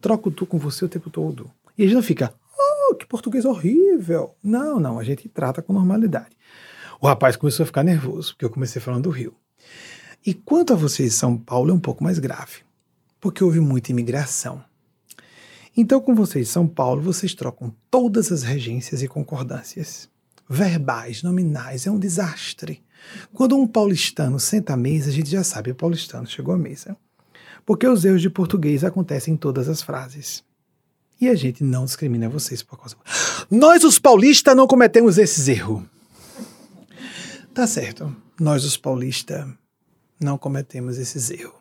Troca o tu com você o tempo todo. E a gente não fica, oh, que português horrível. Não, não. A gente trata com normalidade. O rapaz começou a ficar nervoso, porque eu comecei falando do Rio. E quanto a vocês, São Paulo é um pouco mais grave, porque houve muita imigração. Então, com vocês, São Paulo, vocês trocam todas as regências e concordâncias. Verbais, nominais, é um desastre. Quando um paulistano senta à mesa, a gente já sabe, o paulistano chegou à mesa. Porque os erros de português acontecem em todas as frases. E a gente não discrimina vocês por causa... Nós, os paulistas, não cometemos esses erros. Tá certo, nós os paulistas não cometemos esses erros.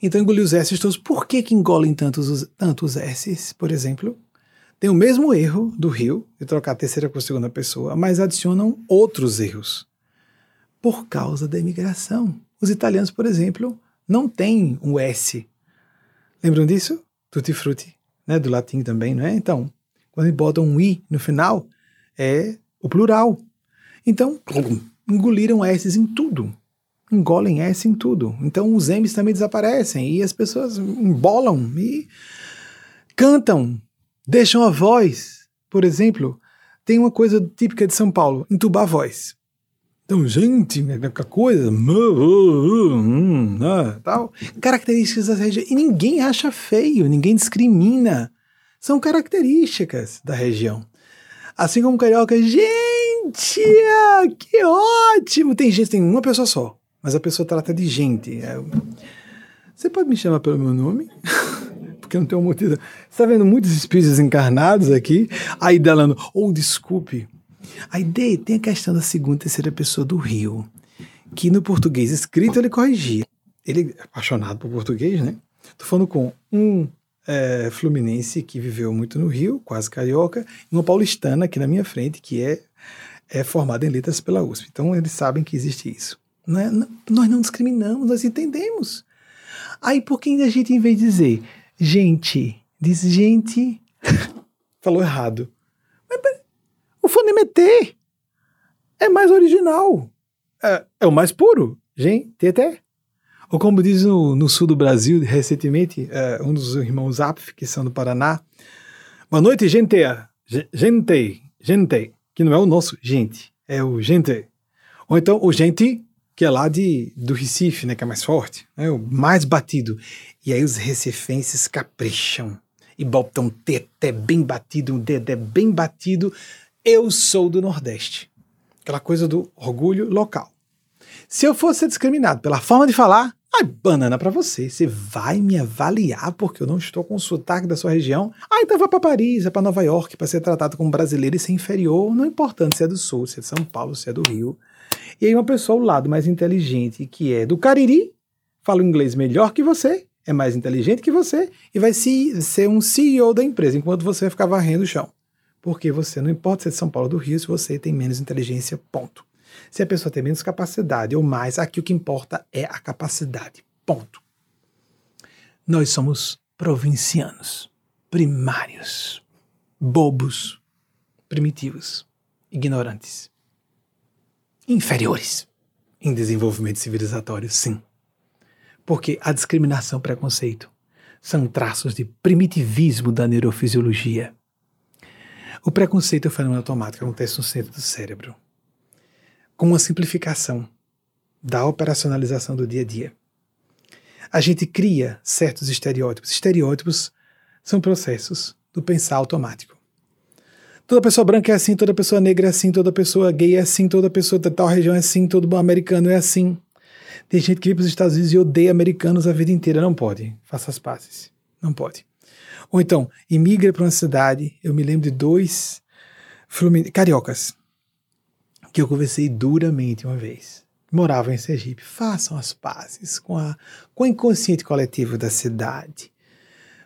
Então engoliu os S's todos. Por que que engolem tantos, tantos S's, por exemplo? Tem o mesmo erro do Rio, de trocar a terceira com a segunda pessoa, mas adicionam outros erros. Por causa da imigração. Os italianos, por exemplo, não tem um S. Lembram disso? Tutti frutti, né? Do latim também, não é? Então, quando eles botam um I no final, é o plural. Então, engoliram S's em tudo. Engolem S em tudo. Então, os M's também desaparecem e as pessoas embolam e cantam, deixam a voz. Por exemplo, tem uma coisa típica de São Paulo, entubar a voz. Então, gente, aquela coisa, tal, características da região. E ninguém acha feio, ninguém discrimina. São características da região. Assim como carioca, gente, que ótimo. Tem gente, tem uma pessoa só, mas a pessoa trata de gente. Você pode me chamar pelo meu nome? Porque eu não tenho motivo. Você está vendo muitos espíritos encarnados aqui, aí delando, ou oh, desculpe. Aí daí tem a questão da segunda e terceira pessoa do Rio, que no português escrito ele corrigia. Ele é apaixonado por português, né? Estou falando com um é, fluminense que viveu muito no Rio, quase carioca, e uma paulistana aqui na minha frente, que é, é formada em letras pela U S P. Então eles sabem que existe isso. Não é, não, nós não discriminamos, nós entendemos. Aí por que a gente, em vez de dizer gente, diz gente, falou errado. O fonema é T, é mais original, é, é o mais puro, gente, T T. Ou como diz no, no sul do Brasil, recentemente, é, um dos irmãos Zapf, que são do Paraná, boa noite, gente, gente, gente, que não é o nosso gente, é o gente. Ou então o gente, que é lá de, do Recife, né, que é mais forte, é o mais batido. E aí os recifenses capricham e botam um T T bem batido, um D D bem batido. Eu sou do Nordeste. Aquela coisa do orgulho local. Se eu fosse discriminado pela forma de falar, ai, banana pra você. Você vai me avaliar porque eu não estou com o sotaque da sua região. Ah, então vá pra Paris, é pra Nova York, pra ser tratado como brasileiro e ser inferior. Não importa se é do Sul, se é de São Paulo, se é do Rio. E aí uma pessoa ao lado mais inteligente, que é do Cariri, fala inglês melhor que você, é mais inteligente que você e vai se, ser um C E O da empresa, enquanto você vai ficar varrendo o chão. Porque você, não importa se é de São Paulo ou do Rio, se você tem menos inteligência, ponto. Se a pessoa tem menos capacidade ou mais, aqui o que importa é a capacidade, ponto. Nós somos provincianos, primários, bobos, primitivos, ignorantes, inferiores em desenvolvimento civilizatório, sim. Porque a discriminação, preconceito, são traços de primitivismo da neurofisiologia. O preconceito é um fenômeno automático, acontece no centro do cérebro, com uma simplificação da operacionalização do dia a dia. A gente cria certos estereótipos. Estereótipos são processos do pensar automático. Toda pessoa branca é assim, toda pessoa negra é assim, toda pessoa gay é assim, toda pessoa da tal região é assim, todo americano é assim. Tem gente que vem para os Estados Unidos e odeia americanos a vida inteira. Não pode. Faça as pazes. Não pode. Ou então, imigra para uma cidade, eu me lembro de dois flumin... cariocas, que eu conversei duramente uma vez, moravam em Sergipe, façam as pazes com, a... com o inconsciente coletivo da cidade,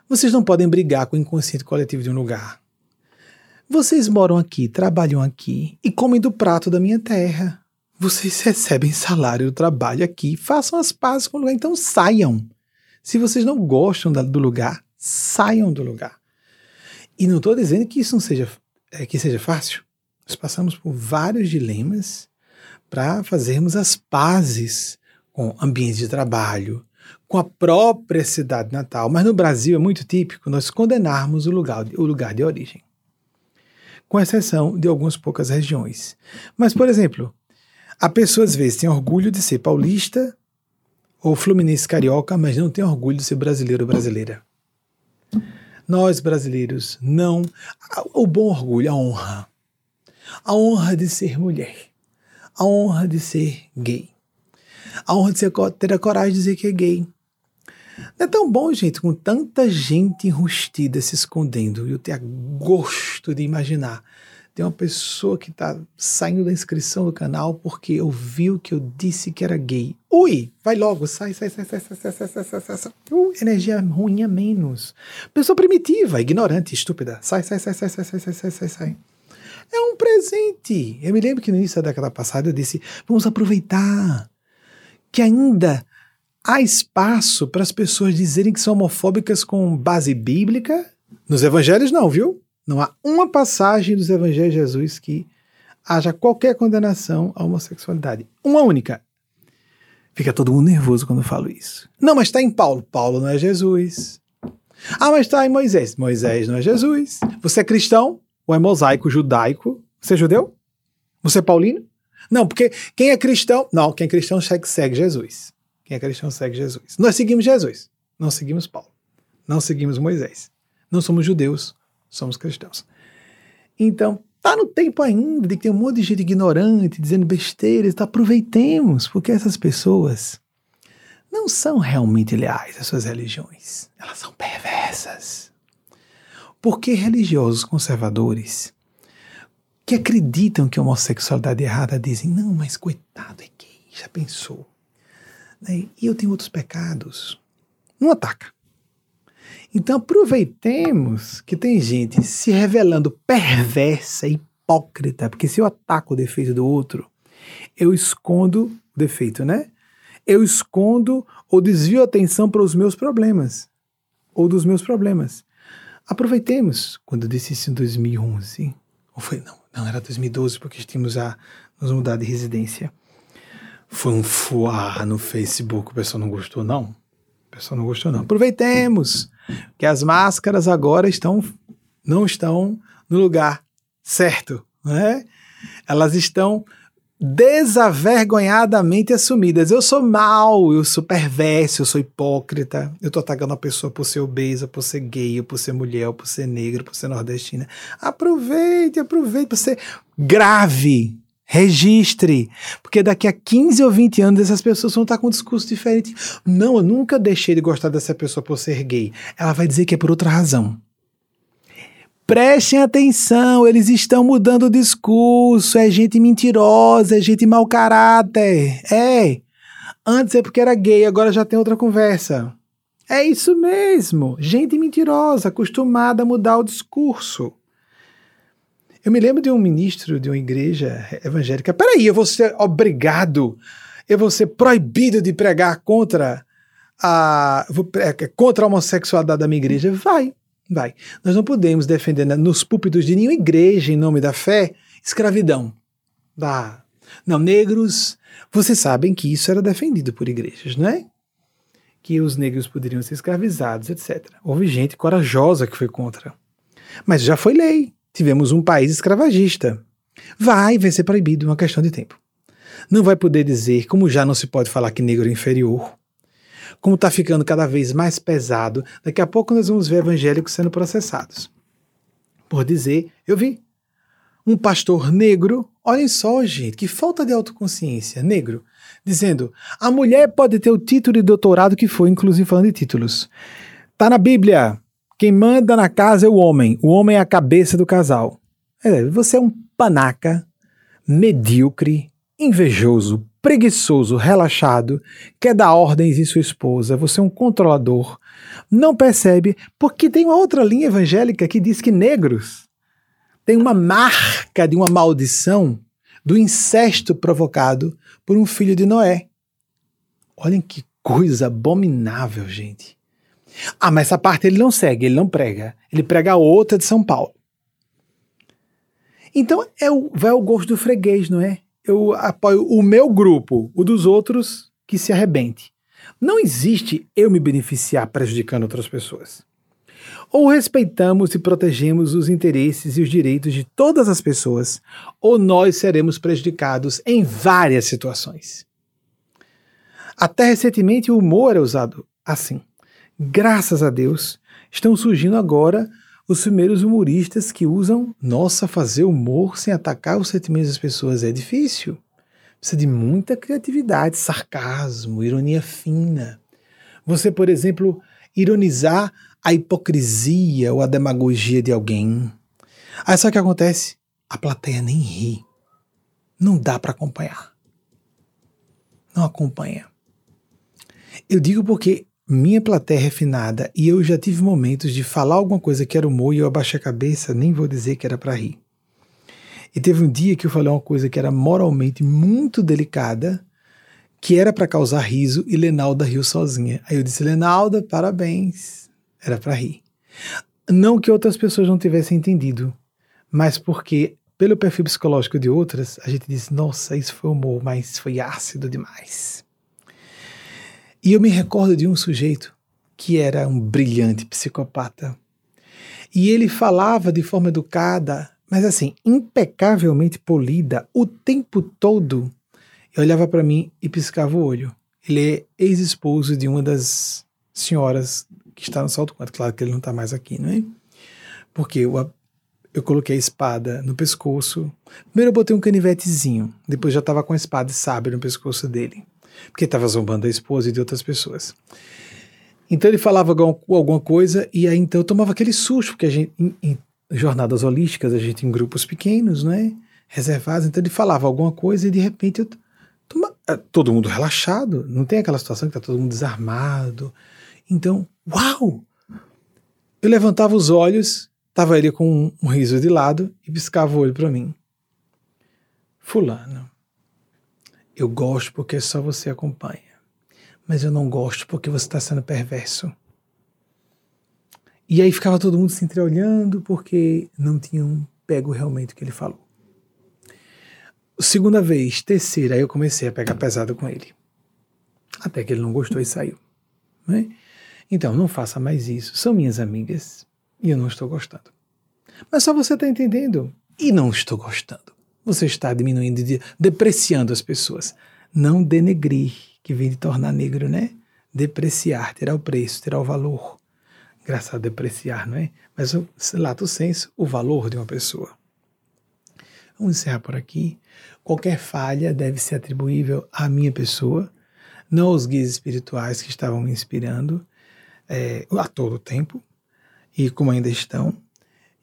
vocês não podem brigar com o inconsciente coletivo de um lugar, vocês moram aqui, trabalham aqui e comem do prato da minha terra, vocês recebem salário do trabalho aqui, façam as pazes com o lugar, então saiam, se vocês não gostam do lugar, saiam do lugar. E não estou dizendo que isso não seja, é, que seja fácil. Nós passamos por vários dilemas para fazermos as pazes com ambiente de trabalho, com a própria cidade natal. Mas no Brasil é muito típico nós condenarmos o lugar, o lugar de origem, com exceção de algumas poucas regiões. Mas, por exemplo, a pessoa às vezes tem orgulho de ser paulista ou fluminense carioca, mas não tem orgulho de ser brasileiro ou brasileira. Nós, brasileiros, não... O bom orgulho, a honra. A honra de ser mulher. A honra de ser gay. A honra de ser, ter a coragem de dizer que é gay. Não é tão bom, gente, com tanta gente enrustida se escondendo. Eu tenho gosto de imaginar. Tem uma pessoa que está saindo da inscrição do canal porque ouviu que eu disse que era gay. Ui, vai logo, sai, sai, sai, sai, sai, sai, sai, sai, sai, sai, sai. Uh, energia ruim a menos. Pessoa primitiva, ignorante, estúpida. Sai, sai, sai, sai, sai, sai, sai, sai, sai, sai. É um presente. Eu me lembro que no início da década passada eu disse, vamos aproveitar que ainda Há espaço para as pessoas dizerem que são homofóbicas com base bíblica? Nos evangelhos não, viu? Não há uma passagem dos evangelhos de Jesus que haja qualquer condenação à homossexualidade. Uma única. Fica todo mundo nervoso quando eu falo isso. Não, mas está em Paulo. Paulo não é Jesus. Ah, mas está em Moisés. Moisés não é Jesus. Você é cristão ou é mosaico, judaico? Você é judeu? Você é paulino? Não, porque quem é cristão... Não, quem é cristão segue, segue Jesus. Quem é cristão segue Jesus. Nós seguimos Jesus. Não seguimos Paulo. Não seguimos Moisés. Não somos judeus. Somos cristãos. Então, está no tempo ainda de que tem um monte de gente ignorante, dizendo besteiras. Tá? Aproveitemos, porque essas pessoas não são realmente leais às suas religiões. Elas são perversas. Porque religiosos conservadores que acreditam que a homossexualidade é errada dizem, não, mas coitado, é gay, já pensou. E eu tenho outros pecados. Não ataca. Então aproveitemos que tem gente se revelando perversa, hipócrita, porque se eu ataco o defeito do outro, eu escondo o defeito, né? Eu escondo ou desvio a atenção para os meus problemas, ou dos meus problemas. Aproveitemos, quando eu disse isso em dois mil e onze, ou foi, não, não era dois mil e doze, porque tínhamos a nos mudar de residência. Foi um fuá no Facebook, o pessoal não gostou, não. O pessoal não gostou, não. Aproveitemos que as máscaras agora estão, não estão no lugar certo, né? Elas estão desavergonhadamente assumidas. Eu sou mau, eu sou perverso, eu sou hipócrita, eu estou atacando a pessoa por ser obesa, por ser gay, por ser mulher, por ser negra, por ser nordestina. Aproveite, aproveite para ser grave, registre, porque daqui a quinze ou vinte anos essas pessoas vão estar com um discurso diferente. Não, eu nunca deixei de gostar dessa pessoa por ser gay. Ela vai dizer que é por outra razão. Prestem atenção, eles estão mudando o discurso, é gente mentirosa, é gente mau caráter. É, antes é porque era gay, agora já tem outra conversa. É isso mesmo, gente mentirosa, acostumada a mudar o discurso. Eu me lembro de um ministro de uma igreja evangélica, peraí, eu vou ser obrigado, eu vou ser proibido de pregar contra a, contra a homossexualidade da minha igreja. Vai. Vai. Nós não podemos defender nos púlpitos de nenhuma igreja, em nome da fé, escravidão. Da... Não, negros, vocês sabem que isso era defendido por igrejas, não é? Que os negros poderiam ser escravizados, etcétera. Houve gente corajosa que foi contra. Mas já foi lei. Tivemos um país escravagista. Vai, vai ser proibido, é uma questão de tempo. Não vai poder dizer, como já não se pode falar que negro é inferior, como está ficando cada vez mais pesado, daqui a pouco nós vamos ver evangélicos sendo processados. Por dizer, eu vi, um pastor negro, olhem só, gente, que falta de autoconsciência, negro, dizendo, a mulher pode ter o título de doutorado que foi, inclusive falando de títulos. Está na Bíblia, quem manda na casa é o homem, o homem é a cabeça do casal. É, você é um panaca, medíocre, invejoso, preguiçoso, relaxado, quer dar ordens em sua esposa, você é um controlador, não percebe, porque tem uma outra linha evangélica que diz que negros têm uma marca de uma maldição do incesto provocado por um filho de Noé. Olhem que coisa abominável, gente. Ah, mas essa parte ele não segue, ele não prega, ele prega a outra de São Paulo. Então, é o, vai ao gosto do freguês, não é? Eu apoio o meu grupo, o dos outros que se arrebente. Não existe eu me beneficiar prejudicando outras pessoas. Ou respeitamos e protegemos os interesses e os direitos de todas as pessoas, ou nós seremos prejudicados em várias situações. Até recentemente o humor é usado assim. Graças a Deus, estão surgindo agora os primeiros humoristas que usam, nossa, fazer humor sem atacar os sentimentos das pessoas é difícil. Precisa de muita criatividade, sarcasmo, ironia fina. Você, por exemplo, ironizar a hipocrisia ou a demagogia de alguém. Aí sabe o que acontece? A plateia nem ri. Não dá para acompanhar. Não acompanha. Eu digo porque minha plateia é refinada e eu já tive momentos de falar alguma coisa que era humor e eu abaixei a cabeça, nem vou dizer que era para rir. E teve um dia que eu falei uma coisa que era moralmente muito delicada, que era para causar riso, e Lenalda riu sozinha. Aí eu disse, Lenalda, parabéns. Era para rir. Não que outras pessoas não tivessem entendido, mas porque, pelo perfil psicológico de outras, a gente disse, nossa, isso foi humor, mas foi ácido demais. E eu me recordo de um sujeito que era um brilhante psicopata. E ele falava de forma educada, mas assim, impecavelmente polida, o tempo todo. Eu olhava para mim e piscava o olho. Ele é ex-esposo de uma das senhoras que está no Salto Quântico. Claro que ele não está mais aqui, não é? Porque eu, eu coloquei a espada no pescoço. Primeiro eu botei um canivetezinho. Depois já estava com a espada e sabre no pescoço dele. Porque estava zombando da esposa e de outras pessoas. Então ele falava alguma coisa e aí então eu tomava aquele susto. Porque a gente, em, em jornadas holísticas, a gente em grupos pequenos, não é? Reservados. Então ele falava alguma coisa e de repente eu... todo mundo relaxado, não tem aquela situação que está todo mundo desarmado. Então, uau! Eu levantava os olhos, estava ele com um, um riso de lado e piscava o olho para mim. Fulano, eu gosto porque só você acompanha, mas eu não gosto porque você está sendo perverso. E aí ficava todo mundo se entreolhando porque não tinham pego realmente o que ele falou. Segunda vez, terceira, aí eu comecei a pegar pesado com ele. Até que ele não gostou e saiu. Né? Então, não faça mais isso. São minhas amigas e eu não estou gostando. Mas só você está entendendo. E não estou gostando. Você está diminuindo, de, depreciando as pessoas. Não denegrir, que vem de tornar negro, né? Depreciar, terá o preço, terá o valor. Engraçado depreciar, não é? Mas, sei lá, lato senso, o valor de uma pessoa. Vamos encerrar por aqui. Qualquer falha deve ser atribuível à minha pessoa, não aos guias espirituais que estavam me inspirando é, a todo tempo, e como ainda estão.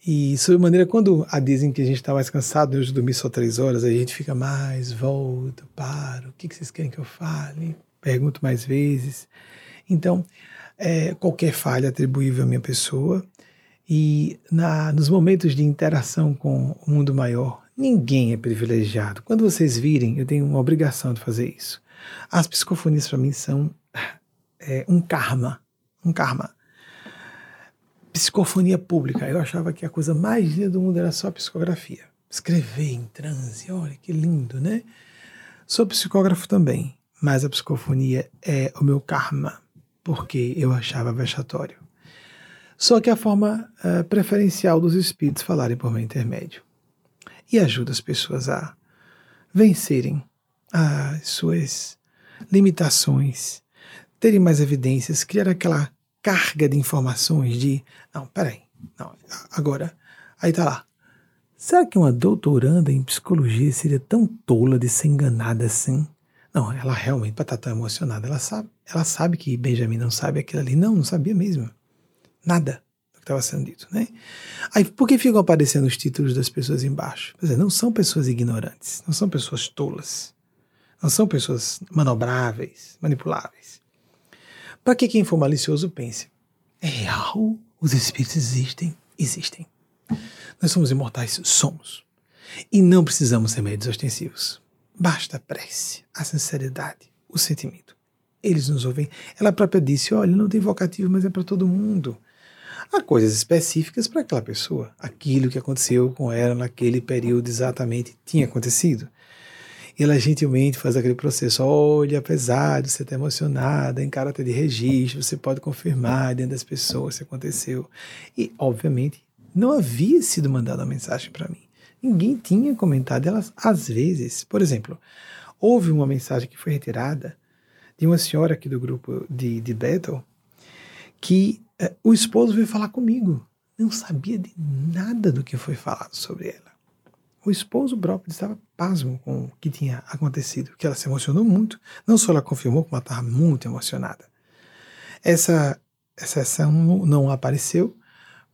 E, sobremaneira, quando a dizem que a gente está mais cansado, hoje dormir só três horas, a gente fica mais, volta, paro, o que, que vocês querem que eu fale? Pergunto mais vezes. Então, é, qualquer falha atribuível à minha pessoa, e na, nos momentos de interação com o mundo maior, ninguém é privilegiado. Quando vocês virem, eu tenho uma obrigação de fazer isso. As psicofonias para mim são é, um karma, um karma. Psicofonia pública. Eu achava que a coisa mais linda do mundo era só a psicografia. Escrever em transe, olha que lindo, né? Sou psicógrafo também, mas a psicofonia é o meu karma, porque eu achava vexatório. Só que a forma uh, preferencial dos espíritos falarem por meu intermédio. E ajuda as pessoas a vencerem as suas limitações, terem mais evidências, criar aquela carga de informações de, não, peraí, não, agora, aí tá lá. Será que uma doutoranda em psicologia seria tão tola de ser enganada assim? Não, ela realmente, para estar tão emocionada, ela sabe, ela sabe que Benjamin não sabe aquilo ali. Não, não sabia mesmo. Nada. Estava sendo dito, né? Aí, por que ficam aparecendo os títulos das pessoas embaixo? Quer dizer, não são pessoas ignorantes, não são pessoas tolas, não são pessoas manobráveis, manipuláveis. Para que quem for malicioso pense, é real? Os espíritos existem? Existem. Nós somos imortais? Somos. E não precisamos ser médios ostensivos. Basta a prece, a sinceridade, o sentimento. Eles nos ouvem. Ela própria disse, olha, não tem vocativo, mas é para todo mundo. Há coisas específicas para aquela pessoa. Aquilo que aconteceu com ela naquele período exatamente tinha acontecido. E ela gentilmente faz aquele processo. Olha, apesar de você estar emocionada, em caráter de registro, você pode confirmar diante das pessoas se aconteceu. E, obviamente, não havia sido mandada uma mensagem para mim. Ninguém tinha comentado. Elas, às vezes, por exemplo, houve uma mensagem que foi retirada de uma senhora aqui do grupo de, de Bethel, que eh, o esposo veio falar comigo. Não sabia de nada do que foi falado sobre ela. O esposo próprio estava pasmo com o que tinha acontecido, que ela se emocionou muito. Não só ela confirmou, como ela estava muito emocionada. Essa, essa ação não apareceu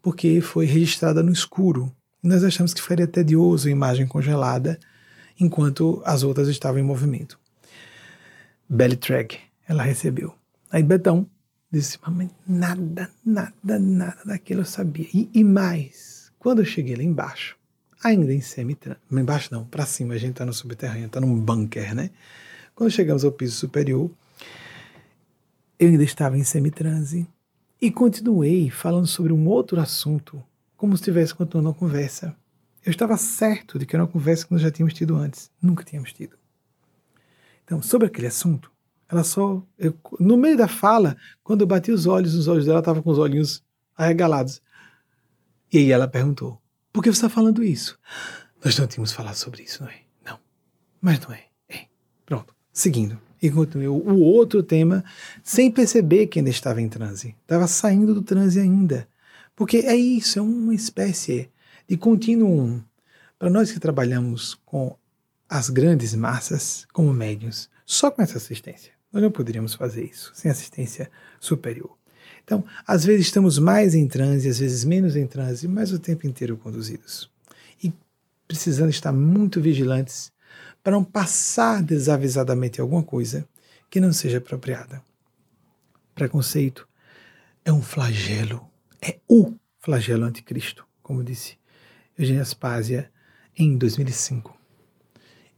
porque foi registrada no escuro. E nós achamos que faria tedioso a imagem congelada enquanto as outras estavam em movimento. Belly Track, ela recebeu. Aí Betão disse, mamãe, nada, nada, nada daquilo eu sabia. E, e mais, quando eu cheguei lá embaixo, ainda em semi-trânsito, embaixo não, pra cima, a gente tá no subterrâneo, tá num bunker, né? Quando chegamos ao piso superior, eu ainda estava em semitranse e continuei falando sobre um outro assunto, como se estivesse continuando a conversa. Eu estava certo de que era uma conversa que nós já tínhamos tido antes. Nunca tínhamos tido. Então, sobre aquele assunto, ela só... Eu, no meio da fala, quando eu bati os olhos, os olhos dela estavam com os olhinhos arregalados. E aí ela perguntou, por que você está falando isso? Nós não tínhamos falado sobre isso, não é? Não. Mas não é. É. Pronto. Seguindo. E continuou o outro tema, sem perceber que ainda estava em transe. Estava saindo do transe ainda. Porque é isso, é uma espécie de continuum. Para nós que trabalhamos com as grandes massas como médiuns, só com essa assistência. Nós não poderíamos fazer isso sem assistência superior. Então, às vezes estamos mais em transe, às vezes menos em transe, mas o tempo inteiro conduzidos. E precisando estar muito vigilantes para não passar desavisadamente alguma coisa que não seja apropriada. Preconceito é um flagelo, é o flagelo anticristo, como disse Eugênia Spaz em dois mil e cinco.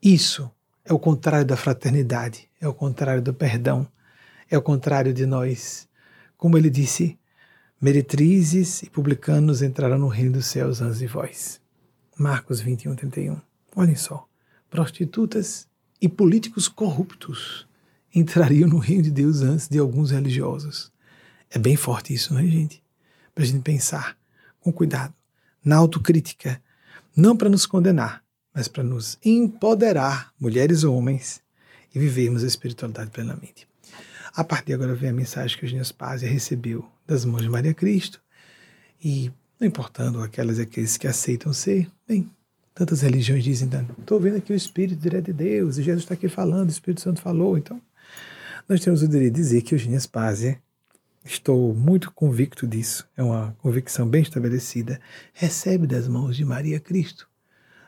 Isso é o contrário da fraternidade, é o contrário do perdão, é o contrário de nós. Como ele disse, meretrizes e publicanos entrarão no reino dos céus antes de vós. Marcos vinte e um, trinta e um. Olhem só, prostitutas e políticos corruptos entrariam no reino de Deus antes de alguns religiosos. É bem forte isso, não é, gente? Para a gente pensar com cuidado, na autocrítica, não para nos condenar, mas para nos empoderar, mulheres ou homens, e vivermos a espiritualidade plenamente. A partir de agora vem a mensagem que Eugênia Spaz recebeu das mãos de Maria Cristo, e não importando aquelas e aqueles que aceitam ser, bem, tantas religiões dizem, estou vendo aqui o Espírito direto de Deus, e Jesus está aqui falando, o Espírito Santo falou, então nós temos o direito de dizer que Eugênia Spaz, estou muito convicto disso, é uma convicção bem estabelecida, recebe das mãos de Maria Cristo,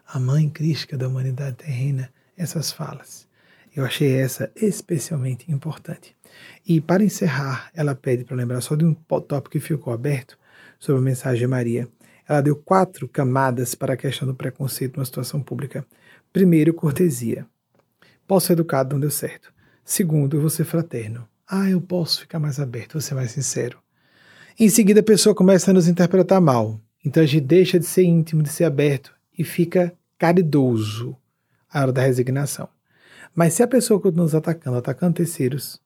a mãe crística da humanidade terrena, essas falas. Eu achei essa especialmente importante. E para encerrar, ela pede para lembrar só de um tópico que ficou aberto sobre a mensagem de Maria. Ela deu quatro camadas para a questão do preconceito numa situação pública. Primeiro, cortesia. Posso ser educado, não deu certo. Segundo, eu vou ser fraterno. Ah, eu posso ficar mais aberto, vou ser mais sincero. Em seguida, a pessoa começa a nos interpretar mal. Então a gente deixa de ser íntimo, de ser aberto e fica caridoso à hora da resignação. Mas se a pessoa continua nos atacando, atacando terceiros,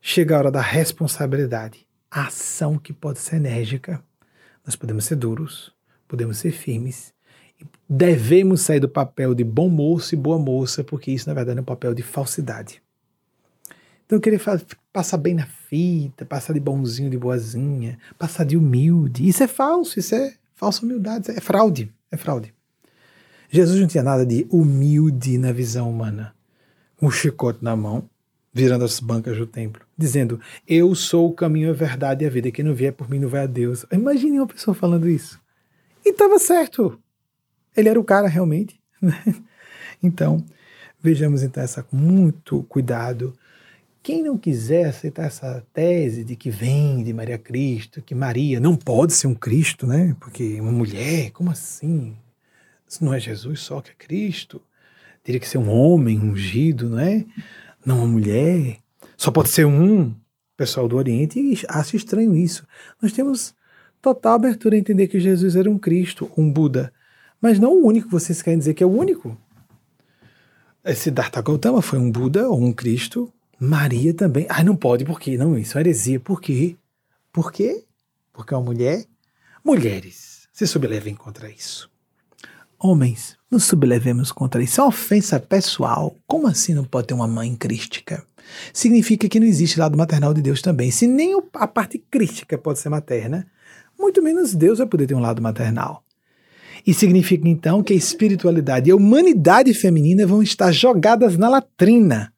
chega a hora da responsabilidade, a ação que pode ser enérgica. Nós podemos ser duros, podemos ser firmes, e devemos sair do papel de bom moço e boa moça, porque isso, na verdade, é um papel de falsidade. Então, querer passar bem na fita, passar de bonzinho, de boazinha, passar de humilde, isso é falso, isso é falsa humildade, é fraude, é fraude. Jesus não tinha nada de humilde na visão humana. Um chicote na mão, virando as bancas do templo, dizendo, eu sou o caminho, a verdade e a vida, quem não vier por mim não vai a Deus. Imagine uma pessoa falando isso. E estava certo. Ele era o cara realmente. Então, vejamos então essa com muito cuidado. Quem não quiser aceitar essa tese de que vem de Maria Cristo, que Maria não pode ser um Cristo, né? Porque uma mulher, como assim? Isso não é Jesus só que é Cristo. Teria que ser um homem ungido, não é? Não uma mulher. Só pode ser um. Pessoal do Oriente acha estranho isso. Nós temos total abertura a entender que Jesus era um Cristo, um Buda. Mas não o único. Vocês querem dizer que é o único? Siddhartha Gautama foi um Buda ou um Cristo. Maria também. Ah, não pode. Por quê? Não, isso é heresia. Por quê? Por quê? Porque é uma mulher. Mulheres, se sublevem contra isso. Homens, nos sublevemos contra isso. É uma ofensa pessoal. Como assim não pode ter uma mãe crística? Significa que não existe lado maternal de Deus também. Se nem a parte crística pode ser materna, muito menos Deus vai poder ter um lado maternal. E significa então que a espiritualidade e a humanidade feminina vão estar jogadas na latrina.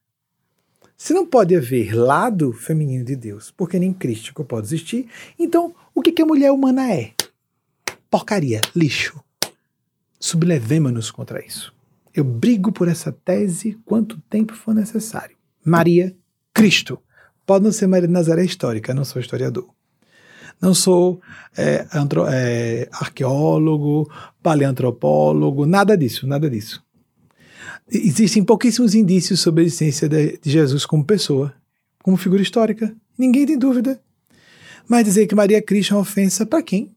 Se não pode haver lado feminino de Deus, porque nem crístico pode existir, então o que, que a mulher humana é? Porcaria, lixo. Sublevemo-nos contra isso. Eu brigo por essa tese quanto tempo for necessário. Maria, Cristo. Pode não ser Maria de Nazaré histórica, não sou historiador. Não sou é, antro, é, arqueólogo, paleantropólogo, nada disso, nada disso. Existem pouquíssimos indícios sobre a existência de Jesus como pessoa, como figura histórica. Ninguém tem dúvida. Mas dizer que Maria Cristo é uma ofensa, para quem?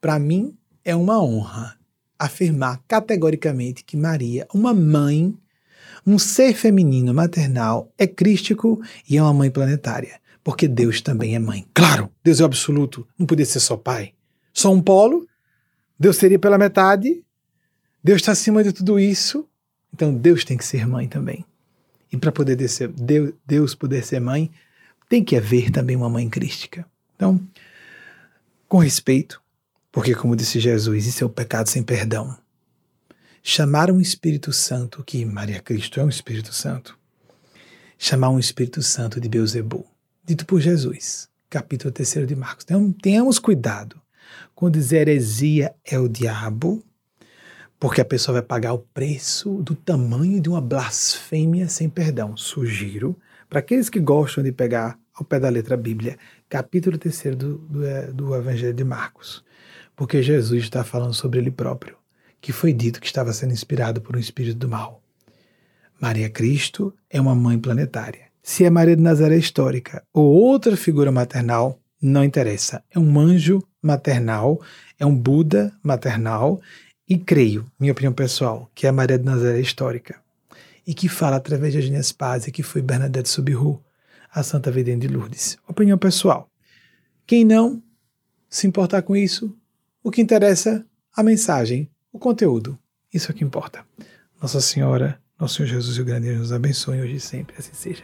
Para mim, é uma honra afirmar categoricamente que Maria, uma mãe, um ser feminino maternal, é crístico e é uma mãe planetária. Porque Deus também é mãe. Claro, Deus é o absoluto, não podia ser só pai. Só um polo, Deus seria pela metade, Deus está acima de tudo isso, então Deus tem que ser mãe também. E para poder descer, Deus, Deus poder ser mãe, tem que haver também uma mãe crística. Então, com respeito, porque como disse Jesus, isso é o pecado sem perdão. Chamar um Espírito Santo, que Maria Cristo é um Espírito Santo, chamar um Espírito Santo de Beelzebú, dito por Jesus, capítulo terceiro de Marcos. Então, tenhamos cuidado quando dizer heresia é o diabo, porque a pessoa vai pagar o preço do tamanho de uma blasfêmia sem perdão. Sugiro, para aqueles que gostam de pegar ao pé da letra a Bíblia, capítulo terceiro do, do, do Evangelho de Marcos, porque Jesus está falando sobre ele próprio, que foi dito que estava sendo inspirado por um espírito do mal. Maria Cristo é uma mãe planetária. Se é Maria de Nazaré histórica ou outra figura maternal, não interessa. É um anjo maternal, é um Buda maternal e creio, minha opinião pessoal, que é Maria de Nazaré histórica e que fala através de Agnes Paz, que foi Bernadette Soubirous, a Santa Virgem de Lourdes. Opinião pessoal. Quem não se importar com isso, o que interessa, a mensagem, o conteúdo. Isso é o que importa. Nossa Senhora, Nosso Senhor Jesus e o Grande Deus nos abençoe hoje e sempre, assim seja.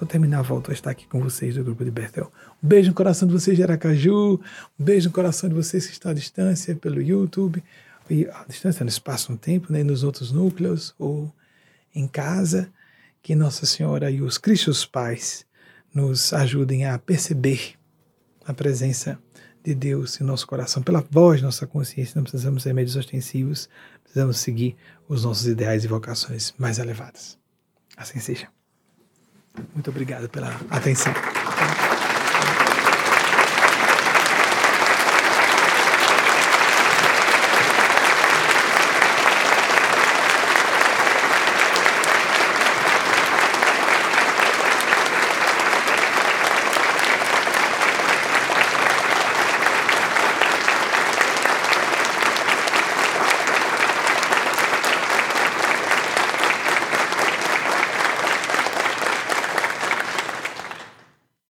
Vou terminar, volto a estar aqui com vocês do grupo de Bethel. Um beijo no coração de vocês de Aracaju, um beijo no coração de vocês que estão à distância pelo YouTube, e à distância no espaço, um tempo, né, nos outros núcleos ou em casa, que Nossa Senhora e os Cristos Pais nos ajudem a perceber a presença de Deus em nosso coração, pela voz de nossa consciência. Não precisamos de remédios ostensivos, precisamos seguir os nossos ideais e vocações mais elevadas. Assim seja. Muito obrigado pela atenção.